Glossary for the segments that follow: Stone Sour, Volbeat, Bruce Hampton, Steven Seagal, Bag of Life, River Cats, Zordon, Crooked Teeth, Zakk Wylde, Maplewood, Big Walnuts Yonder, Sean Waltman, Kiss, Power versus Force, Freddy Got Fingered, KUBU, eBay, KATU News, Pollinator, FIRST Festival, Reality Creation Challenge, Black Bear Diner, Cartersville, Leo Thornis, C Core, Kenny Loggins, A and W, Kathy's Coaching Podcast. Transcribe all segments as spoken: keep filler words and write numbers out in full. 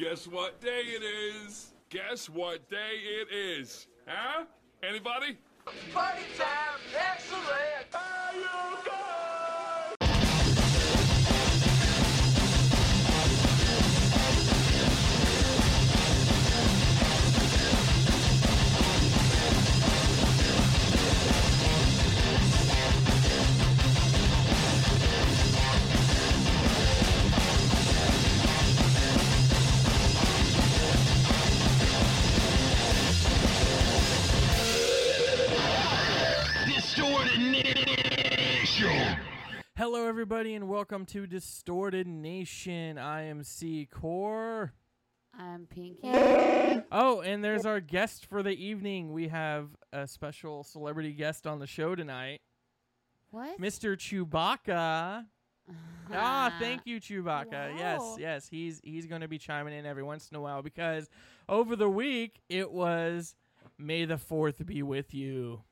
Guess what day it is? Guess what day it is? Huh? Anybody? Party time! Excellent! Are you Hello, everybody, and welcome to Distorted Nation. I am C Core. I'm Pinky. Oh, and there's our guest for the evening. We have a special celebrity guest on the show tonight. What? Mister Chewbacca. Uh-huh. Ah, thank you, Chewbacca. Wow. Yes, yes, he's he's going to be chiming in every once in a while because over the week it was May the fourth be with you.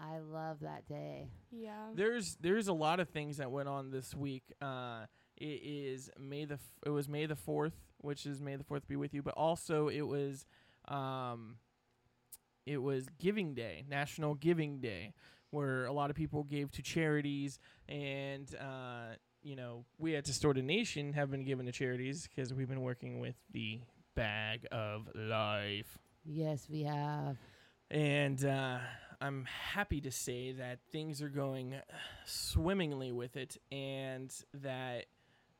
I love that day. Yeah. There's there's a lot of things that went on this week. Uh, it is May the f- it was May the fourth, which is May the fourth be with you, but also it was um it was Giving Day, National Giving Day, where a lot of people gave to charities, and uh, you know, we at Distorted Nation have been giving to charities because we've been working with the Bag of Life. Yes, we have. And uh I'm happy to say that things are going swimmingly with it, and that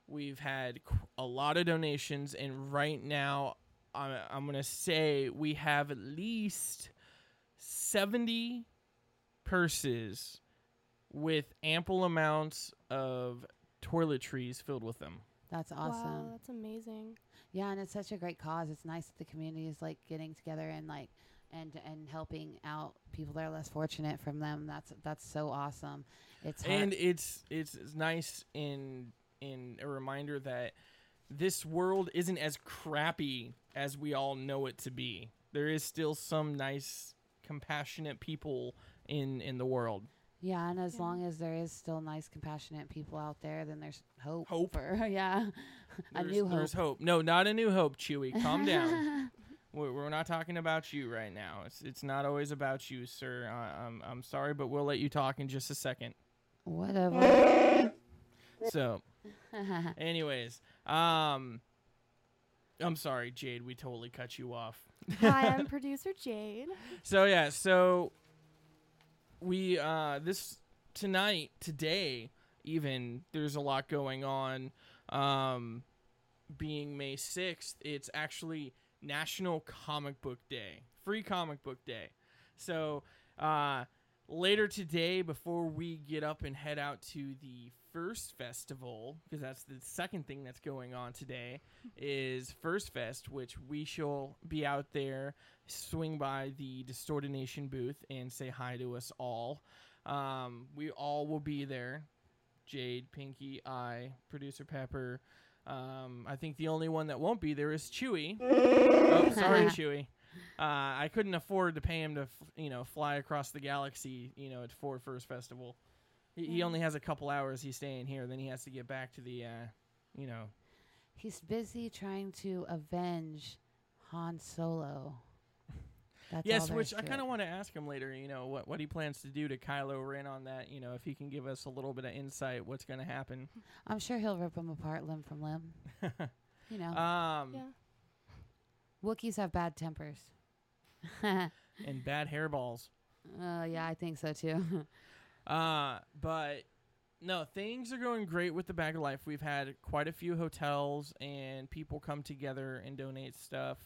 we've had a lot of donations. And right now, I'm, I'm going to say we have at least seventy purses with ample amounts of toiletries filled with them. That's awesome. Wow, that's amazing. Yeah, and it's such a great cause. It's nice that the community is like getting together and like and and helping out people that are less fortunate from them. That's that's so awesome. It's hard. And it's it's nice in in a reminder that this world isn't as crappy as we all know it to be. There is still some nice, compassionate people in in the world. Yeah, and as yeah. long as there is still nice, compassionate people out there, then there's hope. Hope. Or, yeah. There's, a new hope. There's hope. No, not a new hope, Chewy. Calm down. We're not talking about you right now. It's it's not always about you, sir. I, I'm I'm sorry, but we'll let you talk in just a second. Whatever. So, anyways, um, I'm sorry, Jade. We totally cut you off. Hi, I'm producer Jade. So yeah, so we uh this tonight today even there's a lot going on. Um, being May sixth, it's actually National Comic Book Day, free comic book day. So uh, later today, before we get up and head out to the FIRST Festival, because that's the second thing that's going on today, is FIRST Fest, which we shall be out there, swing by the Distorted Nation booth and say hi to us all. Um, we all will be there. Jade, Pinky, I, Producer Pepper. Um, I think the only one that won't be there is Chewy. Oh, sorry, Chewy. Uh, I couldn't afford to pay him to, f- you know, fly across the galaxy, you know, at for FIRST Festival. He, mm. he only has a couple hours he's staying here. Then he has to get back to the, uh, you know. He's busy trying to avenge Han Solo. That's yes, which I kind of want to ask him later, you know, what, what he plans to do to Kylo Ren on that, you know, if he can give us a little bit of insight, what's going to happen. I'm sure he'll rip him apart limb from limb. You know. Um, yeah. Wookiees have bad tempers. And bad hairballs. Oh, uh, yeah, I think so, too. uh, but, no, things are going great with the Bag of Life. We've had quite a few hotels and people come together and donate stuff.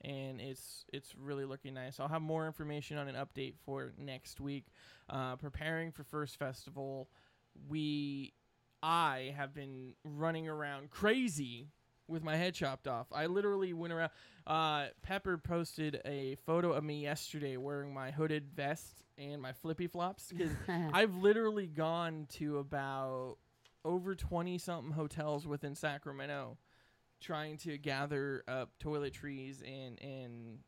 And it's it's really looking nice. I'll have more information on an update for next week. Uh, preparing for FIRST Festival, we, I have been running around crazy with my head chopped off. I literally went around. Uh, Pepper posted a photo of me yesterday wearing my hooded vest and my flippy flops. Because I've literally gone to about over twenty-something hotels within Sacramento, trying to gather up toiletries and, and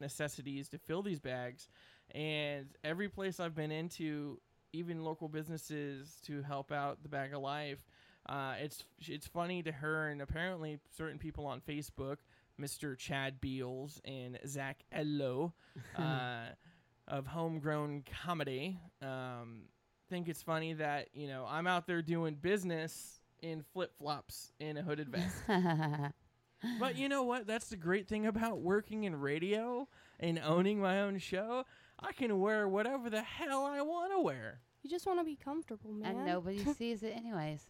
necessities to fill these bags. And every place I've been into, even local businesses to help out the Bag of Life, uh, it's it's funny to her. And apparently certain people on Facebook Mister Chad Beals and Zakk Wylde uh, of Homegrown Comedy. Um, think it's funny that, you know, I'm out there doing business in flip-flops and a hooded vest. But you know what? That's the great thing about working in radio and owning my own show. I can wear whatever the hell I want to wear. You just want to be comfortable, man. And nobody sees it anyways.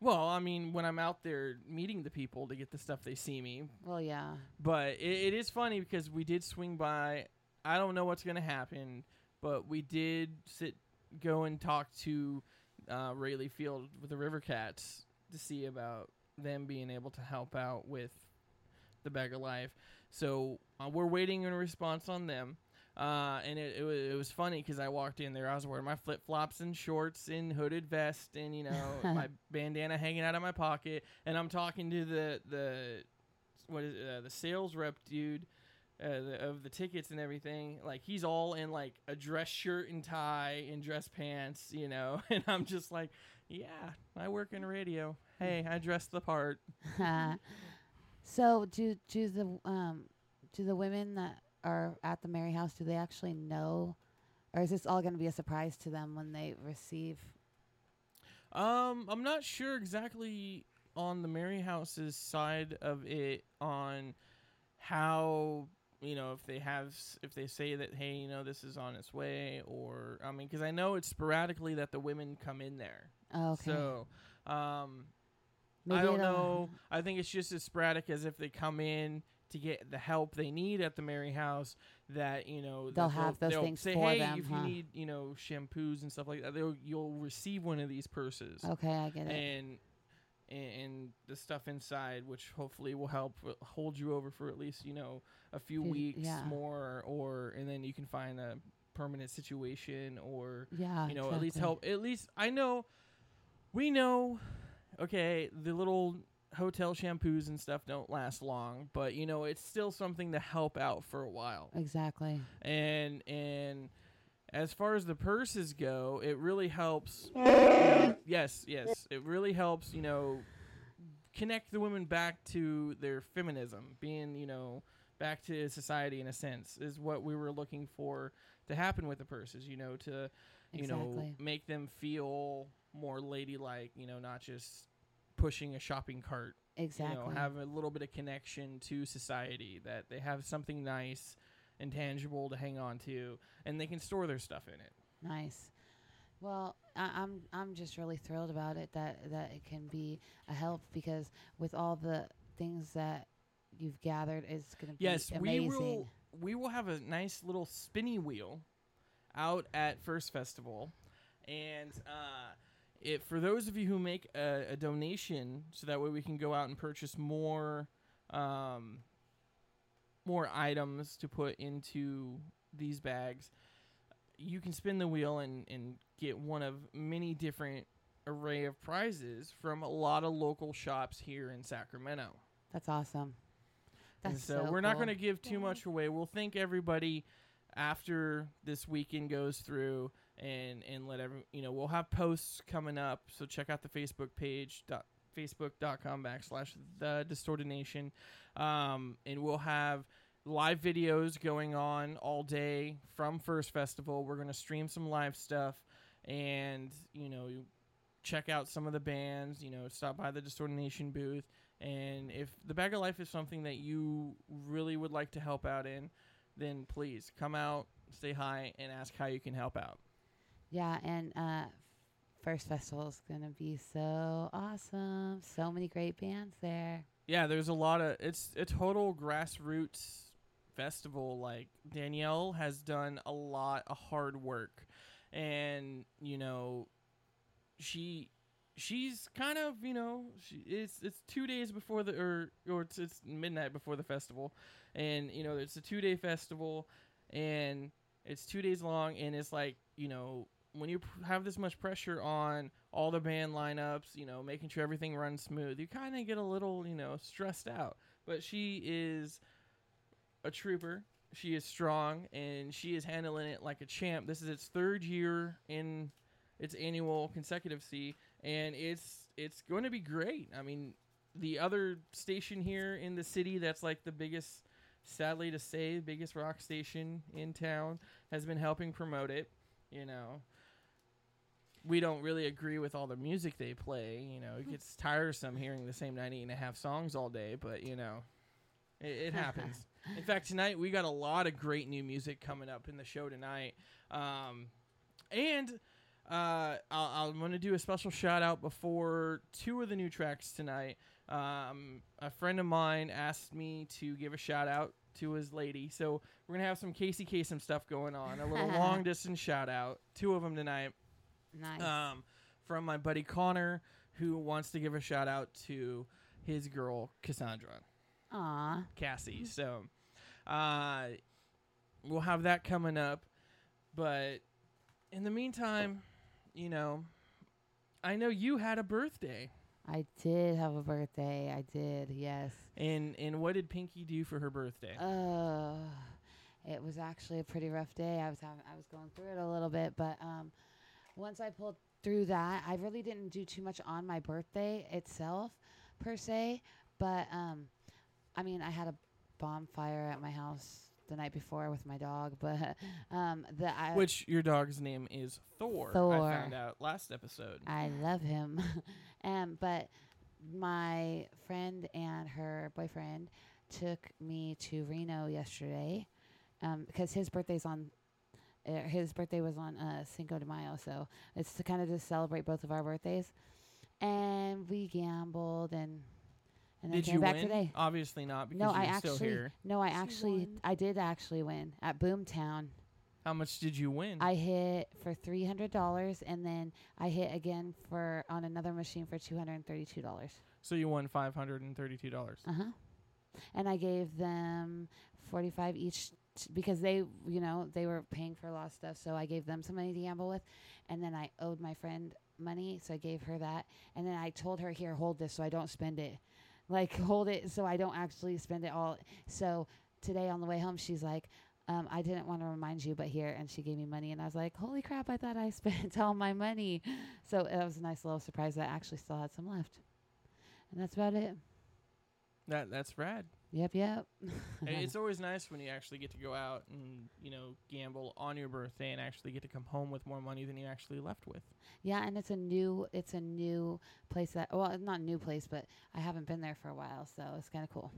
Well, I mean, when I'm out there meeting the people to get the stuff, they see me. Well, yeah. But it, it is funny because we did swing by. I don't know what's going to happen, but we did sit, go and talk to uh, Rayleigh Field with the River Cats to see about them being able to help out with the Bag of Life. So uh, we're waiting in response on them. Uh, and it, it, was, it was funny because I walked in there. I was wearing my flip-flops and shorts and hooded vest and, you know, my bandana hanging out of my pocket. And I'm talking to the the what is it, uh, the sales rep dude uh, the, of the tickets and everything. Like, he's all in, like, a dress shirt and tie and dress pants, you know. And I'm just like, yeah, I work in radio. Hey, I dressed the part. So do, do, the, um, do the women that are at the Mary House, do they actually know, or is this all going to be a surprise to them when they receive? Um, I'm not sure exactly on the Mary House's side of it on how, you know, if they have, if they say that, hey, you know, this is on its way, or, I mean, because I know it's sporadically that the women come in there. Okay. So, um, Maybe I don't know. I think it's just as sporadic as if they come in to get the help they need at the Mary House, that, you know, they'll, they'll have those they'll things say, for hey, them. If huh? you need, you know, shampoos and stuff like that, they'll, you'll receive one of these purses. Okay, I get it. And, and and the stuff inside, which hopefully will help hold you over for at least, you know, a few, few weeks yeah. more, or and then you can find a permanent situation, or yeah, you know, exactly. at least help. At least I know, we know. Okay, the little hotel shampoos and stuff don't last long, but, you know, it's still something to help out for a while. Exactly. And and as far as the purses go, it really helps. You know, yes, yes. It really helps, you know, connect the women back to their feminism, being, you know, back to society in a sense, is what we were looking for to happen with the purses, you know, to, you exactly. know, make them feel more ladylike, you know, not just pushing a shopping cart. Exactly. You know, have a little bit of connection to society, that they have something nice and tangible to hang on to, and they can store their stuff in it. Nice. Well, I, I'm I'm just really thrilled about it, that that it can be a help, because with all the things that you've gathered, it's going to be yes, amazing. Yes, we will, we will have a nice little spinny wheel out at FIRST Festival, and uh It, for those of you who make a, a donation, so that way we can go out and purchase more um, more items to put into these bags, you can spin the wheel and, and get one of many different array of prizes from a lot of local shops here in Sacramento. That's awesome. That's and so, so we're cool. not going to give too much away. We'll thank everybody after this weekend goes through, and and let every you know, we'll have posts coming up, so check out the Facebook page, dot, facebook.com backslash the Distorted Nation, um and we'll have live videos going on all day from FIRST Festival. We're going to stream some live stuff, and, you know, you check out some of the bands, you know, stop by the Distorted Nation booth, and if the Bag of Life is something that you really would like to help out in, then please come out, say hi, and ask how you can help out. Yeah, and uh, FIRST Festival is going to be so awesome. So many great bands there. Yeah, there's a lot of... It's a total grassroots festival. Like, Danielle has done a lot of hard work. And, you know, she... She's kind of, you know, she, it's it's two days before the, or, or it's, it's midnight before the festival. And, you know, it's a two-day festival, and it's two days long. And it's like, you know, when you pr- have this much pressure on all the band lineups, you know, making sure everything runs smooth, you kind of get a little, you know, stressed out. But she is a trooper. She is strong, and she is handling it like a champ. This is its third year in its annual consecutive C, and it's it's going to be great. I mean, the other station here in the city that's like the biggest, sadly to say, the biggest rock station in town has been helping promote it. You know, we don't really agree with all the music they play. You know, it gets tiresome hearing the same ninety and a half songs all day, but you know, it, it happens. In fact, tonight we got a lot of great new music coming up in the show tonight. Um, and uh, I'll, I'm going to do a special shout out before two of the new tracks tonight. Um, a friend of mine asked me to give a shout out to his lady. So we're going to have some Casey Kasem stuff going on. A little long distance shout out. Two of them tonight. Nice. Um, from my buddy Connor, who wants to give a shout out to his girl, Cassandra. Aww. Cassie. So uh, we'll have that coming up. But in the meantime, you know, I know you had a birthday. I did have a birthday. I did, yes. And and what did Pinky do for her birthday? Oh, uh, it was actually a pretty rough day. I was having, I was going through it a little bit, but um, once I pulled through that, I really didn't do too much on my birthday itself, per se. But um, I mean, I had a bonfire at my house the night before with my dog, but um, the I which your dog's name is Thor. Thor. I found out last episode. I love him. Um, but my friend and her boyfriend took me to Reno yesterday, um, because his birthday's on. Uh, his birthday was on uh, Cinco de Mayo, so it's to kind of just celebrate both of our birthdays. And we gambled, and and then came back win? Today. Obviously not, because no, you're I actually, still here. No, I she actually, won. I did actually win at Boomtown. How much did you win? I hit for three hundred dollars, and then I hit again for on another machine for two hundred and thirty-two dollars. So you won five hundred and thirty-two dollars. Uh huh. And I gave them forty-five each. Because they, you know, they were paying for a lot of stuff, so I gave them some money to gamble with, and then I owed my friend money, so I gave her that, and then I told her, here, hold this so I don't spend it. Like, hold it so I don't actually spend it all. So today on the way home, she's like, um, I didn't want to remind you, but here, and she gave me money, and I was like, holy crap, I thought I spent all my money. So that was a nice little surprise that I actually still had some left. And that's about it. That That's rad. Yep, yep. It's always nice when you actually get to go out and, you know, gamble on your birthday and actually get to come home with more money than you actually left with. Yeah, and it's a new it's a new place that, well, not new place, but I haven't been there for a while, so it's kind of cool.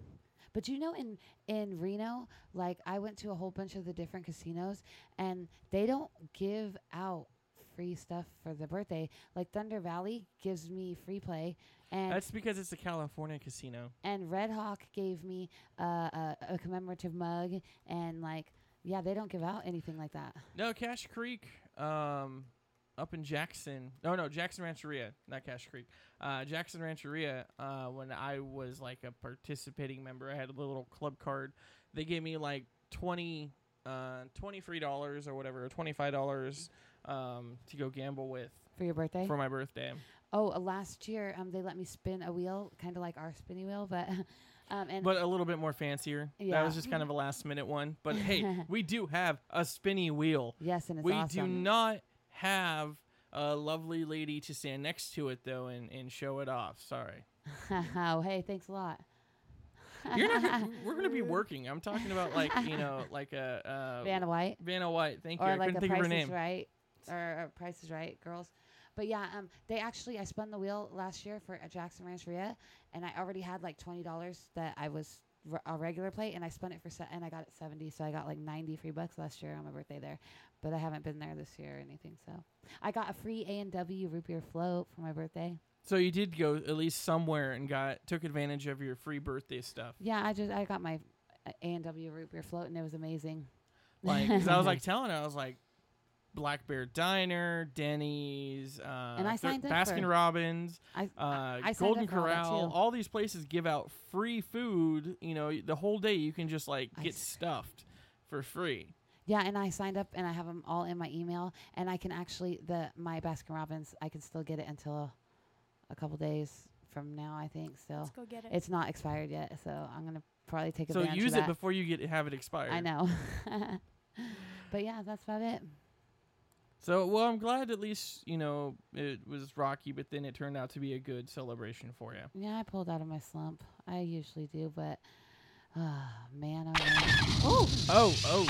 But you know, in in Reno, like, I went to a whole bunch of the different casinos, and they don't give out free stuff for the birthday. Like, Thunder Valley gives me free play. And that's because it's a California casino. And Red Hawk gave me uh, a, a commemorative mug. And, like, yeah, they don't give out anything like that. No, Cache Creek um, up in Jackson. No, no, Jackson Rancheria, not Cache Creek. Uh, Jackson Rancheria, uh, when I was, like, a participating member, I had a little club card. They gave me, like, twenty, uh, twenty free dollars or whatever, or twenty-five dollars um, to go gamble with. For your birthday? For my birthday. Oh, uh, last year um, they let me spin a wheel, kind of like our spinny wheel, but um, and but a little bit more fancier. Yeah. That was just kind of a last minute one. But hey, we do have a spinny wheel. Yes, and it's we awesome. We do not have a lovely lady to stand next to it though and, and show it off. Sorry. Oh, hey, thanks a lot. You're not gonna, we're going to be working. I'm talking about like you know like a uh, Vanna White. Vanna White. Thank you. Or I like couldn't a think Price of her name. Is Right. Or Price is Right, girls. But yeah, um, they actually, I spun the wheel last year for a Jackson Rancheria, and I already had like twenty dollars that I was r- a regular play, and I spun it for, se- and I got it seventy, so I got like ninety free bucks last year on my birthday there, but I haven't been there this year or anything, so. I got a free A and W root beer float for my birthday. So you did go at least somewhere and got, took advantage of your free birthday stuff. Yeah, I just, I got my A and W root beer float, and it was amazing. Like, cause I was like telling her, I was like, Black Bear Diner, Denny's, uh, and I signed th- Baskin Robbins, I, uh, I Golden Corral. All these places give out free food. You know, the whole day you can just like get I stuffed for free. Yeah, and I signed up, and I have them all in my email, and I can actually the my Baskin Robbins. I can still get it until a couple days from now, I think. So let's go get it. It's not expired yet, so I'm gonna probably take advantage of that. So use it before you get have it expired. I know, but yeah, that's about it. So, well, I'm glad at least, you know, it was rocky, but then it turned out to be a good celebration for you. Yeah, I pulled out of my slump. I usually do, but, oh, man. I oh, oh, oh,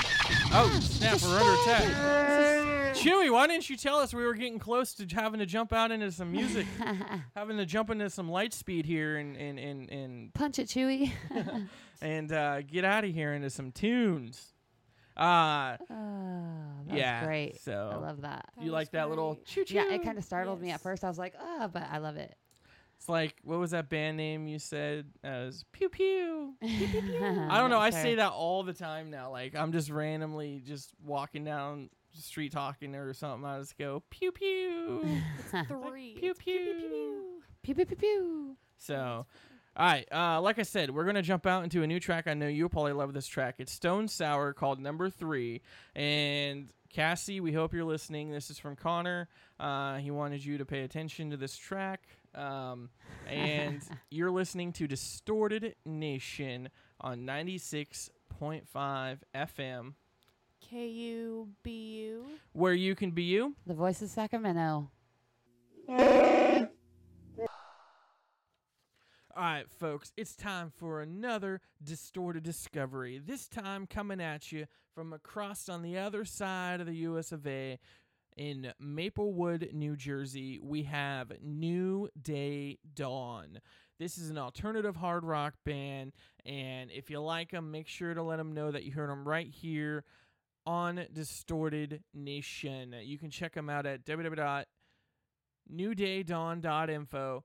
oh, snap, we're under attack. Chewy, why didn't you tell us we were getting close to having to jump out into some music, having to jump into some light speed here and... and, and, and punch it, Chewy. and uh, get out of here into some tunes. Uh, oh, that's yeah, great. So I love that. You that like that great. Little choo-choo? Yeah, it kind of startled yes. me at first. I was like, oh, but I love it. It's like, what was that band name you said? Uh, it was pew pew. pew, pew, pew. I don't know. I say that all the time now. Like, I'm just randomly just walking down the street talking or something. I just go pew pew. It's three. Like, pew, it's pew. Pew, pew, pew. Pew, pew, pew, pew. So. All right, uh, like I said, we're going to jump out into a new track. I know you'll probably love this track. It's Stone Sour called Number Three. And Cassie, we hope you're listening. This is from Connor. Uh, he wanted you to pay attention to this track. Um, and you're listening to Distorted Nation on ninety-six point five F M. K U B U. Where you can be you. The voice of Sacramento. All right, folks, it's time for another Distorted Discovery. This time coming at you from across on the other side of the U S of A in Maplewood, New Jersey. We have New Day Dawn. This is an alternative hard rock band, and if you like them, make sure to let them know that you heard them right here on Distorted Nation. You can check them out at w w w dot new day dawn dot info.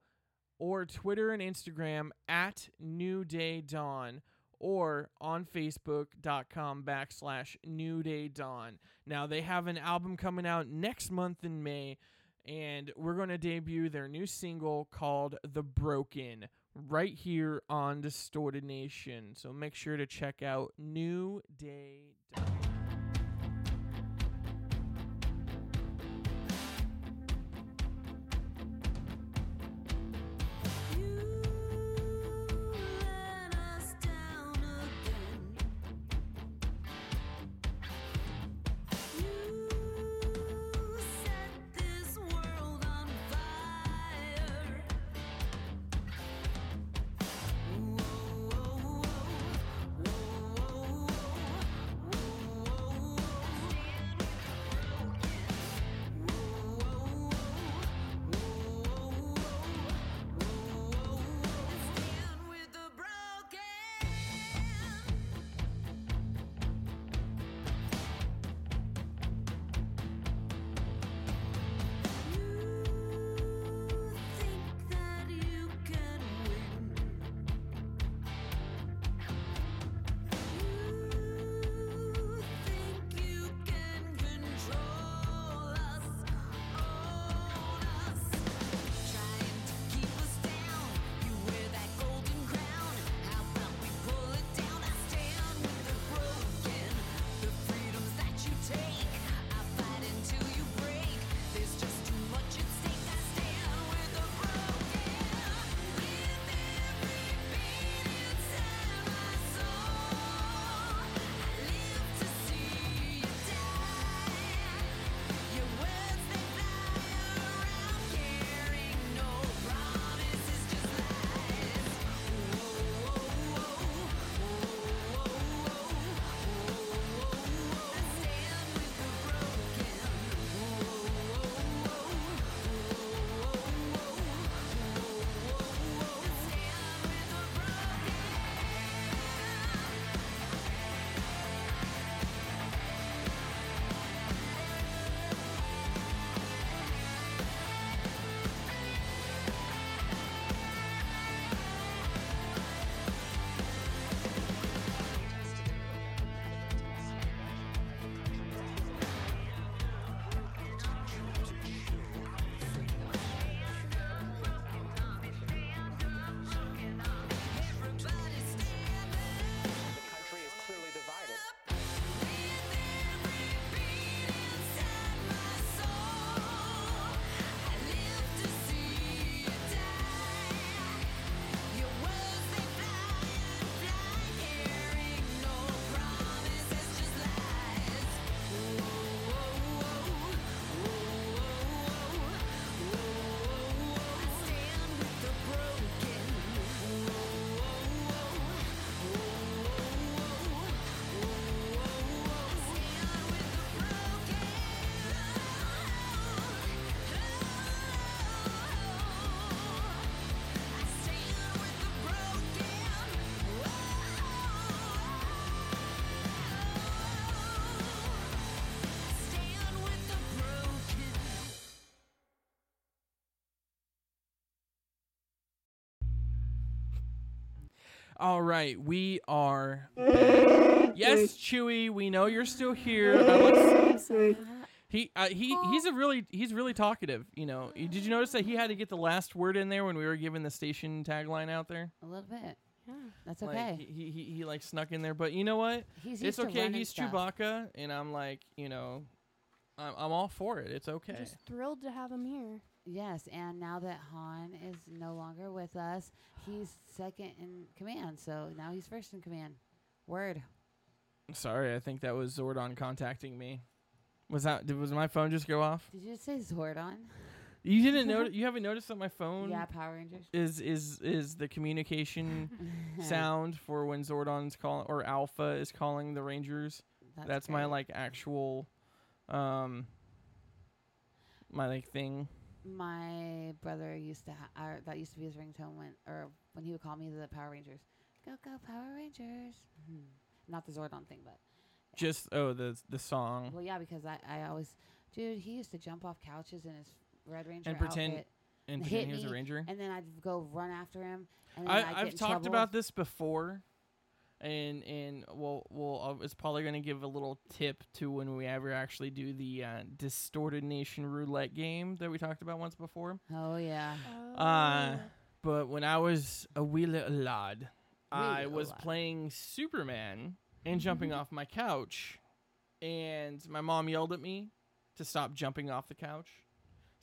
Or Twitter and Instagram at New Day Dawn, or on Facebook.com backslash New Day Dawn. Now, they have an album coming out next month in May, and we're going to debut their new single called The Broken right here on Distorted Nation. So make sure to check out New Day Dawn. Whoa. All right, we are. Yes, Chewy, we know you're still here. Let's... He uh, he he's a really he's really talkative. You know, did you notice that he had to get the last word in there when we were giving the station tagline out there? A little bit. Yeah, that's okay. Like, he, he he like snuck in there, but you know what? He's it's okay. He's stuff. Chewbacca, and I'm like, you know, I'm I'm all for it. It's okay. I'm just thrilled to have him here. Yes, and now that Han is no longer with us, he's second in command, so now he's first in command. Word. Sorry, I think that was Zordon contacting me. Was that? Did, was my phone just go off? Did you just say Zordon? You didn't notice. You haven't noticed that my phone. Yeah, Power Rangers. Is is is the communication sound for when Zordon's calling or Alpha is calling the Rangers? That's, That's my like actual, um. My like thing. My brother used to ha- uh, that used to be his ringtone when or when he would call me the Power Rangers. Go go Power Rangers. Mm-hmm. Not the Zordon thing, but yeah. Just oh the the song. Well, yeah, because I, I always dude he used to jump off couches in his Red Ranger and pretend outfit and, and hit pretend he was a ranger, and then I'd go run after him. And then I, I'd I've get in talked trouble. About this before, and and we'll we'll uh, it's probably going to give a little tip to when we ever actually do the uh, Distorted Nation roulette game that we talked about once before. Oh yeah. Oh. Uh, but when I was a wee little lad, wee I little was lad. playing Superman and jumping off my couch, and my mom yelled at me to stop jumping off the couch.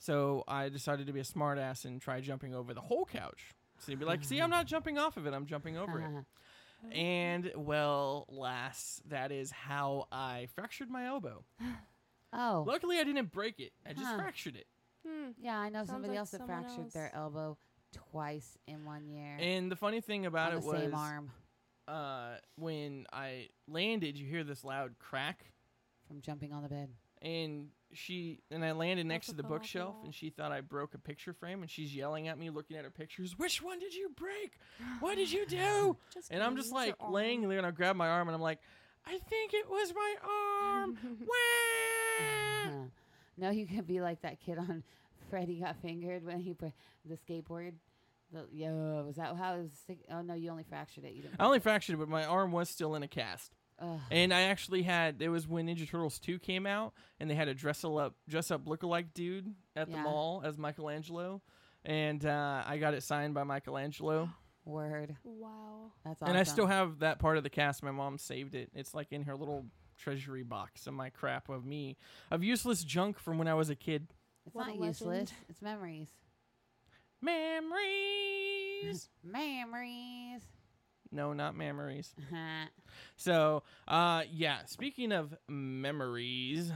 So I decided to be a smartass and try jumping over the whole couch. So you'd be like, see, I'm not jumping off of it. I'm jumping over it. And, well, lass, that is how I fractured my elbow. Oh. Luckily, I didn't break it. I just huh. fractured it. Hmm. Yeah, I know Sounds somebody like else that fractured else. their elbow twice in one year. And the funny thing about it was... the same arm. Uh, when I landed, you hear this loud crack. From jumping on the bed. And... She and I landed next That's to the bookshelf, and she thought I broke a picture frame, and she's yelling at me, looking at her pictures. Which one did you break? What did you do? Just and I'm just like laying there, and I grab my arm, and I'm like, I think it was my arm. uh-huh. No, you could be like that kid on Freddy Got Fingered when he put the skateboard. The, yo, was that how it was? Sick? Oh no, you only fractured it. You didn't I only it. fractured it, but my arm was still in a cast. Ugh. And I actually had, it was when Ninja Turtles two came out, and they had a dress up dress up lookalike dude at yeah. the mall as Michelangelo, and uh, I got it signed by Michelangelo. Word. Wow. That's awesome. And I still have that part of the cast. My mom saved it. It's like in her little treasury box of my crap of me, of useless junk from when I was a kid. It's what not useless. It's memories. Memories. Memories. No, not memories. so, uh, yeah, speaking of memories,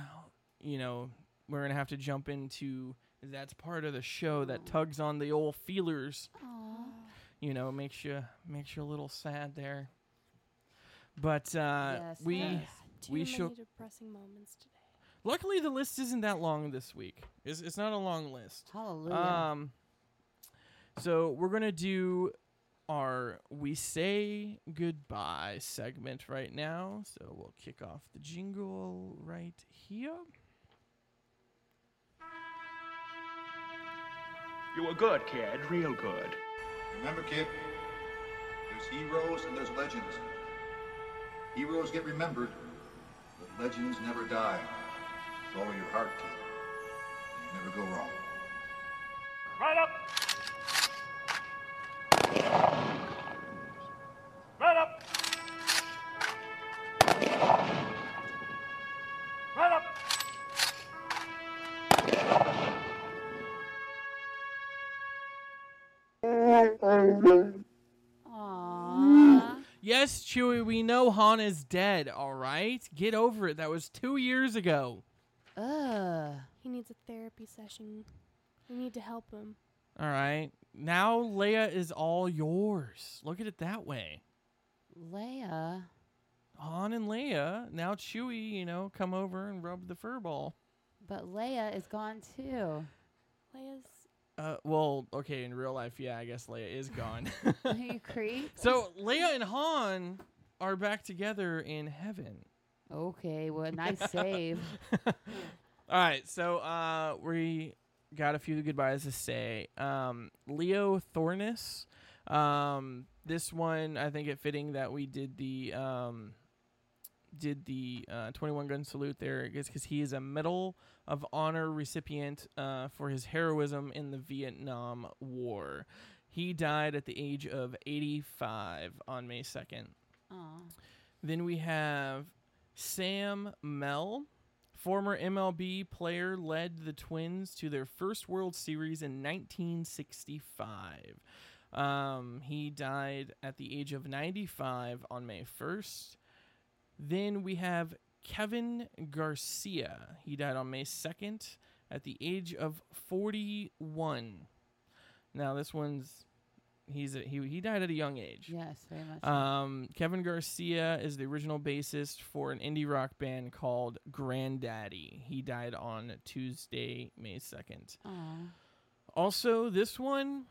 you know, we're going to have to jump into that's part of the show that tugs on the old feelers. Aww. You know, makes you makes you a little sad there. But uh, yes, we yes. Too we many shall depressing moments today. Luckily, the list isn't that long this week. It's, it's not a long list. Hallelujah. Um, so we're going to do our We Say Goodbye segment right now. So we'll kick off the jingle right here. You were good, kid. Real good. Remember, kid, there's heroes and there's legends. Heroes get remembered, but legends never die. Follow your heart, kid. You never go wrong. Right up! Yes, Chewie, we know Han is dead, all right? Get over it. That was two years ago. Ugh. He needs a therapy session. We need to help him. All right. Now Leia is all yours. Look at it that way. Leia? Han and Leia. Now Chewie, you know, come over and rub the furball. But Leia is gone, too. Leia's... Uh, well, okay, in real life, yeah, I guess Leia is gone. Are you creep? So, Leia and Han are back together in heaven. Okay, well, nice save. All right, so uh, we got a few goodbyes to say. Um, Leo Thornis, um, this one, I think it fitting that we did the um, did the uh, twenty-one gun salute there, because he is a Medal of Honor recipient uh, for his heroism in the Vietnam War. He died at the age of eighty-five on May second. Aww. Then we have Sam Mell. Former M L B player led the Twins to their first World Series in nineteen sixty-five. Um, he died at the age of ninety-five on May first. Then we have Kevin Garcia. He died on May second at the age of forty-one. Now, this one's... He's a, he he died at a young age. Yes, very much. Um, so. Kevin Garcia is the original bassist for an indie rock band called Granddaddy. He died on Tuesday, May second. Aww. Also, this one,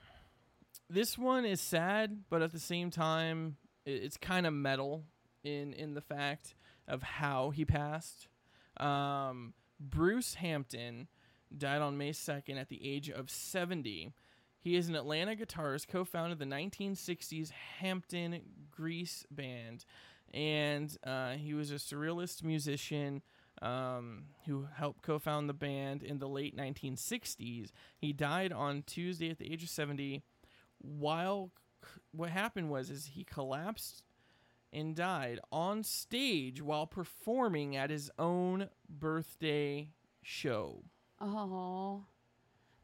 this one is sad, but at the same time, it, it's kind of metal in in the fact of how he passed. Um, Bruce Hampton died on May second at the age of seventy. He is an Atlanta guitarist, co-founded the nineteen sixties Hampton Grease Band, and uh, he was a surrealist musician um, who helped co-found the band in the late nineteen sixties. He died on Tuesday at the age of seventy. While c- what happened was is he collapsed and died on stage while performing at his own birthday show. Oh,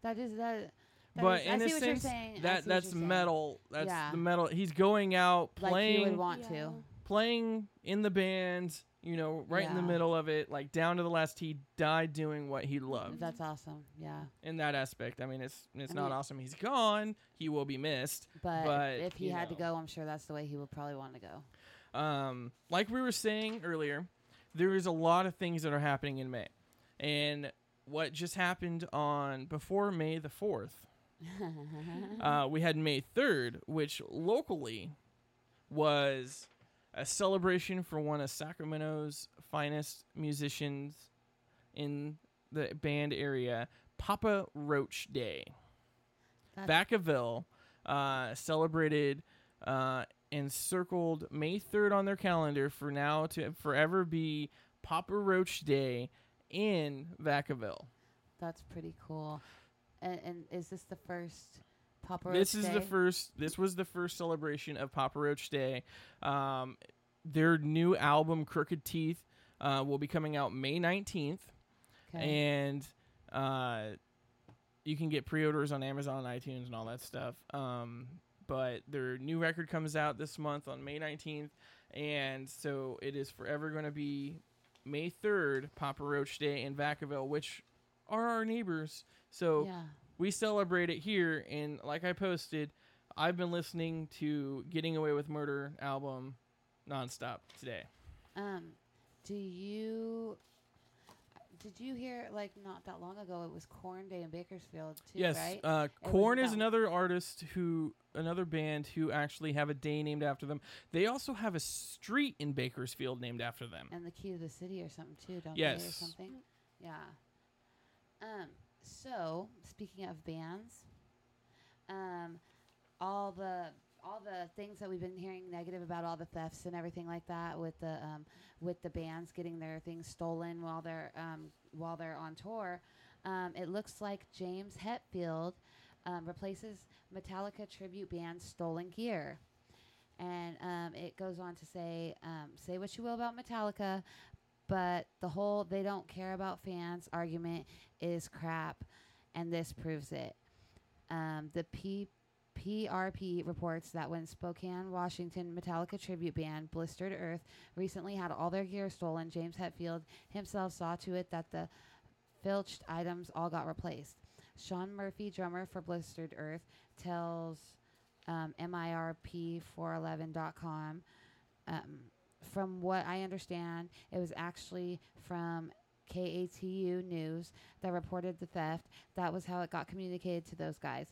that is that. That but is, in a sense, that that's metal. That's yeah. the metal. He's going out playing. Like you would want yeah. to. Playing in the band, you know, right yeah. in the middle of it, like down to the last. He died doing what he loved. That's awesome. Yeah. In that aspect, I mean, it's it's I not mean, awesome. He's gone. He will be missed. But, but if he had know. to go, I'm sure that's the way he would probably want to go. Um, like we were saying earlier, there is a lot of things that are happening in May, and what just happened on before May the fourth. uh, we had May third, which locally was a celebration for one of Sacramento's finest musicians in the band area, Papa Roach Day. That's- Vacaville uh, celebrated uh, and circled May third on their calendar for now to forever be Papa Roach Day in Vacaville. That's pretty cool. And, and is this the first Papa Roach Day? This is the first. This was the first celebration of Papa Roach Day. Um, their new album, Crooked Teeth, uh, will be coming out May nineteenth. Okay. And uh, you can get pre-orders on Amazon and iTunes and all that stuff. Um, but their new record comes out this month on May nineteenth. And so it is forever going to be May third, Papa Roach Day in Vacaville, which... are our neighbors, so yeah. we celebrate it here. And like I posted, I've been listening to Getting Away with Murder album nonstop today. Um, do you did you hear like not that long ago? It was Korn Day in Bakersfield too, yes, right? Yes, uh, Korn is another artist who another band who actually have a day named after them. They also have a street in Bakersfield named after them, and the key to the city or something too, don't yes. they? Or something, yeah. Um, so speaking of bands, um, all the, all the things that we've been hearing negative about, all the thefts and everything like that with the, um, with the bands getting their things stolen while they're, um, while they're on tour. Um, it looks like James Hetfield, um, replaces Metallica tribute band Stolen Gear. And, um, it goes on to say, um, say what you will about Metallica, but the whole they don't care about fans argument is crap, and this proves it. Um, the P- PRP reports that when Spokane, Washington, Metallica tribute band Blistered Earth recently had all their gear stolen, James Hetfield himself saw to it that the filched items all got replaced. Sean Murphy, drummer for Blistered Earth, tells um, M I R P four eleven dot com... Um, from what I understand, it was actually from K A T U News that reported the theft. That was how it got communicated to those guys.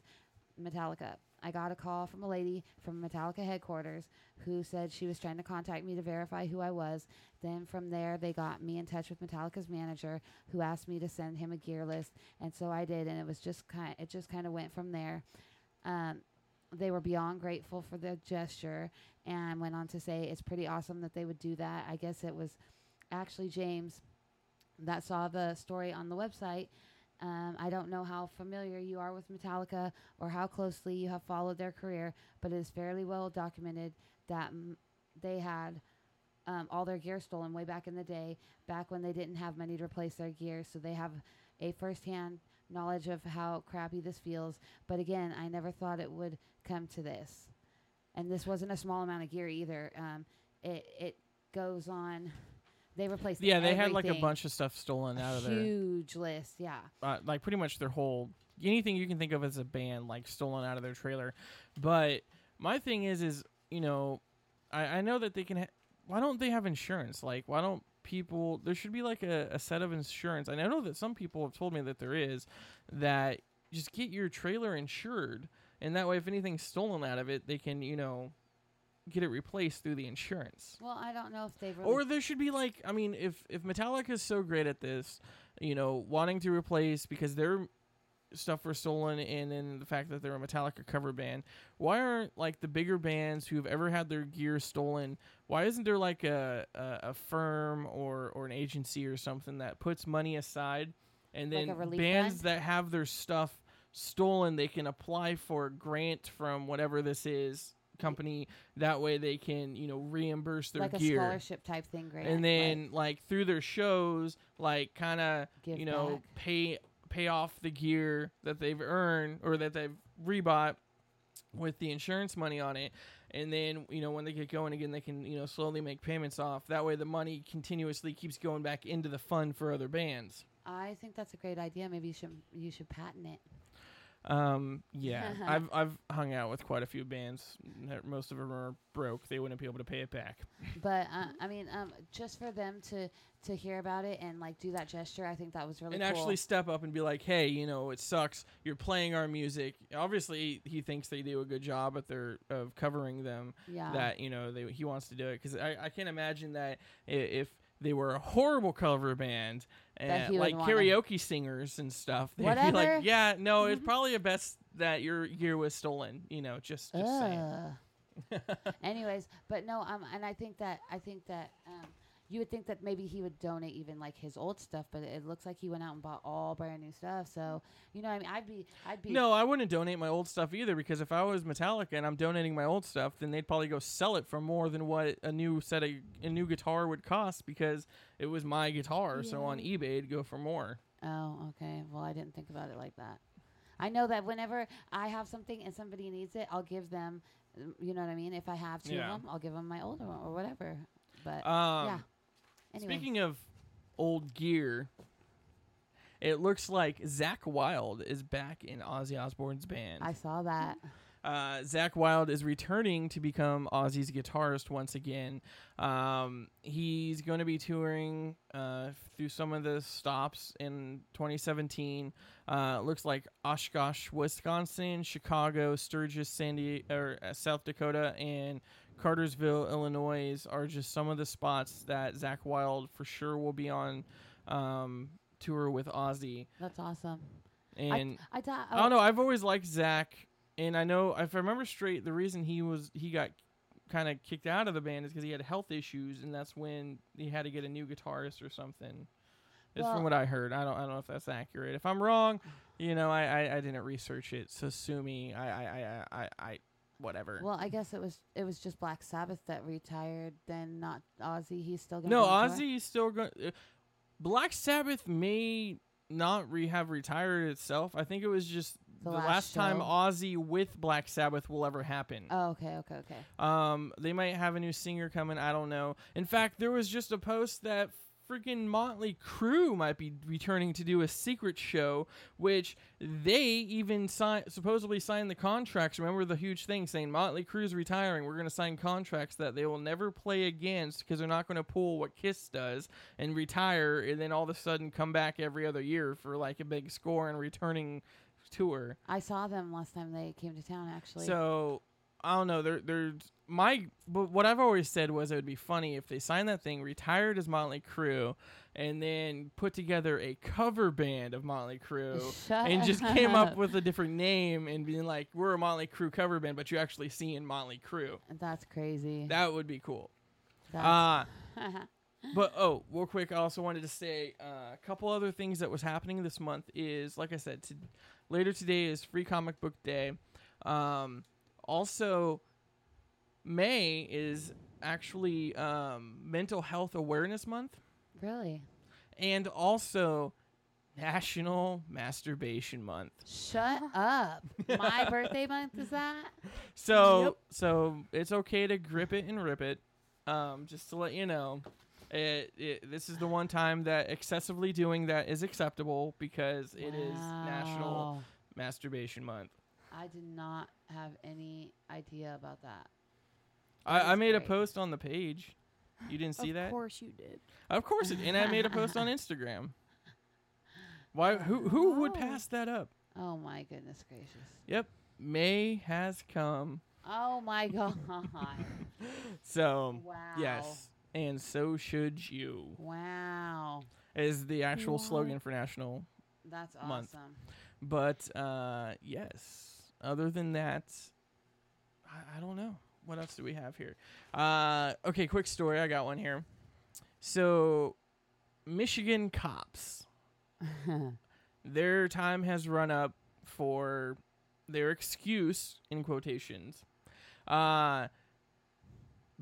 Metallica. I got a call from a lady from Metallica headquarters who said she was trying to contact me to verify who I was. Then from there, they got me in touch with Metallica's manager, who asked me to send him a gear list, and so I did. And it was just kind. It just kind of went from there. Um, They were beyond grateful for the gesture and went on to say it's pretty awesome that they would do that. I guess it was actually James that saw the story on the website. Um, I don't know how familiar you are with Metallica or how closely you have followed their career, but it is fairly well documented that m- they had um, all their gear stolen way back in the day, back when they didn't have money to replace their gear. So they have a firsthand knowledge of how crappy this feels. But again, I never thought it would come to this. And this wasn't a small amount of gear either. Um, it, it goes on. They replaced yeah, everything. They had like a bunch of stuff stolen a out of their... huge list, yeah. Uh, like pretty much their whole... anything you can think of as a band, like stolen out of their trailer. But my thing is, is, you know, I, I know that they can... Ha- why don't they have insurance? Like, why don't people... There should be like a, a set of insurance. And I know that some people have told me that there is, that just get your trailer insured. And that way, if anything's stolen out of it, they can, you know... get it replaced through the insurance. Well, I don't know if they really... Or there should be like, I mean, if, if Metallica is so great at this, you know, wanting to replace because their stuff was stolen and then the fact that they're a Metallica cover band, why aren't like the bigger bands who've ever had their gear stolen, why isn't there like a, a, a firm or, or an agency or something that puts money aside and then like bands that have their stuff stolen, they can apply for a grant from whatever this is, company, that way they can, you know, reimburse their like gear, like a scholarship type thing, right? And then right. like through their shows, like kind of, you know, back. pay pay off the gear that they've earned or that they've rebought with the insurance money on it, and then, you know, when they get going again, they can, you know, slowly make payments off. That way the money continuously keeps going back into the fund for other bands. I think that's a great idea. Maybe you should you should patent it. Um. Yeah, I've I've hung out with quite a few bands. Most of them are broke. They wouldn't be able to pay it back. But uh, I mean, um, just for them to to hear about it and like do that gesture, I think that was really and cool. And actually step up and be like, hey, you know, it sucks. You're playing our music. Obviously, he thinks they do a good job at their of covering them. Yeah. That, you know, they, he wants to do it because I I can't imagine that if they were a horrible cover band. Uh, like karaoke them. Singers and stuff. They'd Whatever. Be like, yeah, no, mm-hmm. It's probably a best that your gear was stolen. You know, just, just uh. saying. Anyways, but no, um, and I think that I think that um, you would think that maybe he would donate even like his old stuff, but it looks like he went out and bought all brand new stuff. So you know, I mean, I'd be, I'd be. No, I wouldn't donate my old stuff either because if I was Metallica and I'm donating my old stuff, then they'd probably go sell it for more than what a new set of a new guitar would cost because. It was my guitar, yeah. So on eBay, it'd go for more. Oh, okay. Well, I didn't think about it like that. I know that whenever I have something and somebody needs it, I'll give them, you know what I mean? If I have two yeah. of them, I'll give them my older one or whatever. But, um, yeah. Anyway. Speaking of old gear, it looks like Zakk Wylde is back in Ozzy Osbourne's band. I saw that. Uh, Zakk Wylde is returning to become Ozzy's guitarist once again. Um, he's going to be touring uh, through some of the stops in twenty seventeen. Uh, looks like Oshkosh, Wisconsin, Chicago, Sturgis, San Diego, or uh, South Dakota, and Cartersville, Illinois are just some of the spots that Zakk Wylde for sure will be on um, tour with Ozzy. That's awesome. And I, I, thought I, I don't know. I've always liked Zakk. And I know, if I remember straight, the reason he was he got kind of kicked out of the band is because he had health issues, and that's when he had to get a new guitarist or something. Well, it's from what I heard. I don't I don't know if that's accurate. If I'm wrong, you know, I, I, I didn't research it, so sue me. I I, I, I I whatever. Well, I guess it was it was just Black Sabbath that retired, then not Ozzy. He's still going. No, Ozzy is still going. Uh, Black Sabbath may not re- have retired itself. I think it was just. The, the last show. Time Ozzy with Black Sabbath will ever happen. Oh, okay, okay, okay. Um, they might have a new singer coming. I don't know. In fact, there was just a post that freaking Motley Crue might be returning to do a secret show, which they even si- supposedly signed the contracts. Remember the huge thing saying Motley Crue's retiring. We're going to sign contracts that they will never play against because they're not going to pull what Kiss does and retire and then all of a sudden come back every other year for like a big score and returning... tour. I saw them last time they came to town, actually. So I don't know. They're, they're my, but what I've always said was it would be funny if they signed that thing, retired as Motley Crue, and then put together a cover band of Motley Crue Shut and just up. came up with a different name and being like, we're a Motley Crue cover band, but you actually seeing Motley Crue. That's crazy. That would be cool. That's uh, but, oh, real quick, I also wanted to say uh, a couple other things that was happening this month is, like I said, to, later today is Free Comic Book Day. Um, also, May is actually um, Mental Health Awareness Month. Really? And also National Masturbation Month. Shut up. My birthday month is that? So, yep. so it's okay to grip it and rip it, um, just to let you know. It, it, this is the one time that excessively doing that is acceptable because it wow. is National Masturbation Month. I did not have any idea about that. that I, I made great. a post on the page. You didn't see of that? Of course you did. Of course it, and I made a post on Instagram. Why? Who who oh. would pass that up? Oh my goodness gracious! Yep, May has come. Oh my god! So wow. yes, and so should you. Wow is the actual wow. slogan for National. That's awesome. Month. But uh, yes, other than that, I, I don't know. What else do we have here? Uh, okay, quick story. I got one here. So, Michigan cops. Their time has run up for their excuse, in quotations. Uh,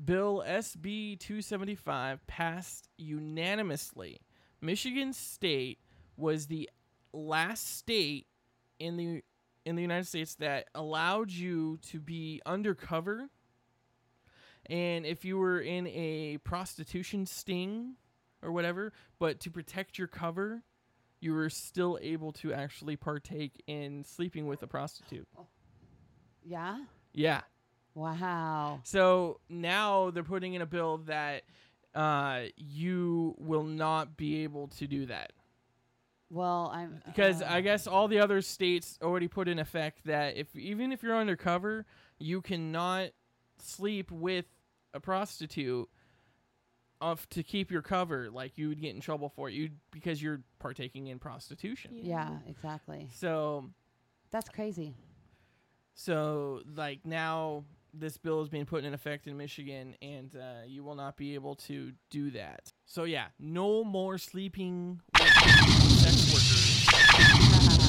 Bill S B two seventy-five passed unanimously. Michigan State was the last state in the in the United States that allowed you to be undercover. And if you were in a prostitution sting or whatever, but to protect your cover, you were still able to actually partake in sleeping with a prostitute. Yeah? Yeah. Wow. So now they're putting in a bill that uh, you will not be able to do that. Well, I'm... Because uh, I guess all the other states already put in effect that if even if you're undercover, you cannot sleep with a prostitute off to keep your cover, like you would get in trouble for you because you're partaking in prostitution. Yeah, yeah, exactly. So that's crazy. So like now this bill is being put in effect in Michigan and uh, you will not be able to do that. So yeah, no more sleeping with sex workers.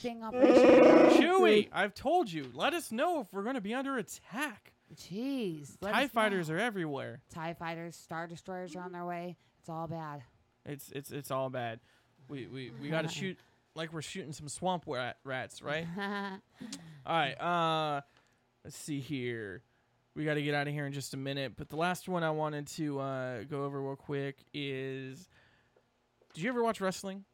Sting operation. Chewy, I've told you. Let us know if we're going to be under attack. Jeez. TIE fighters know. are everywhere. TIE fighters, Star Destroyers are on their way. It's all bad. It's it's it's all bad. We we, we got to shoot like we're shooting some swamp rat, rats, right? All right. Uh, let's see here. We got to get out of here in just a minute. But the last one I wanted to uh, go over real quick is, did you ever watch wrestling?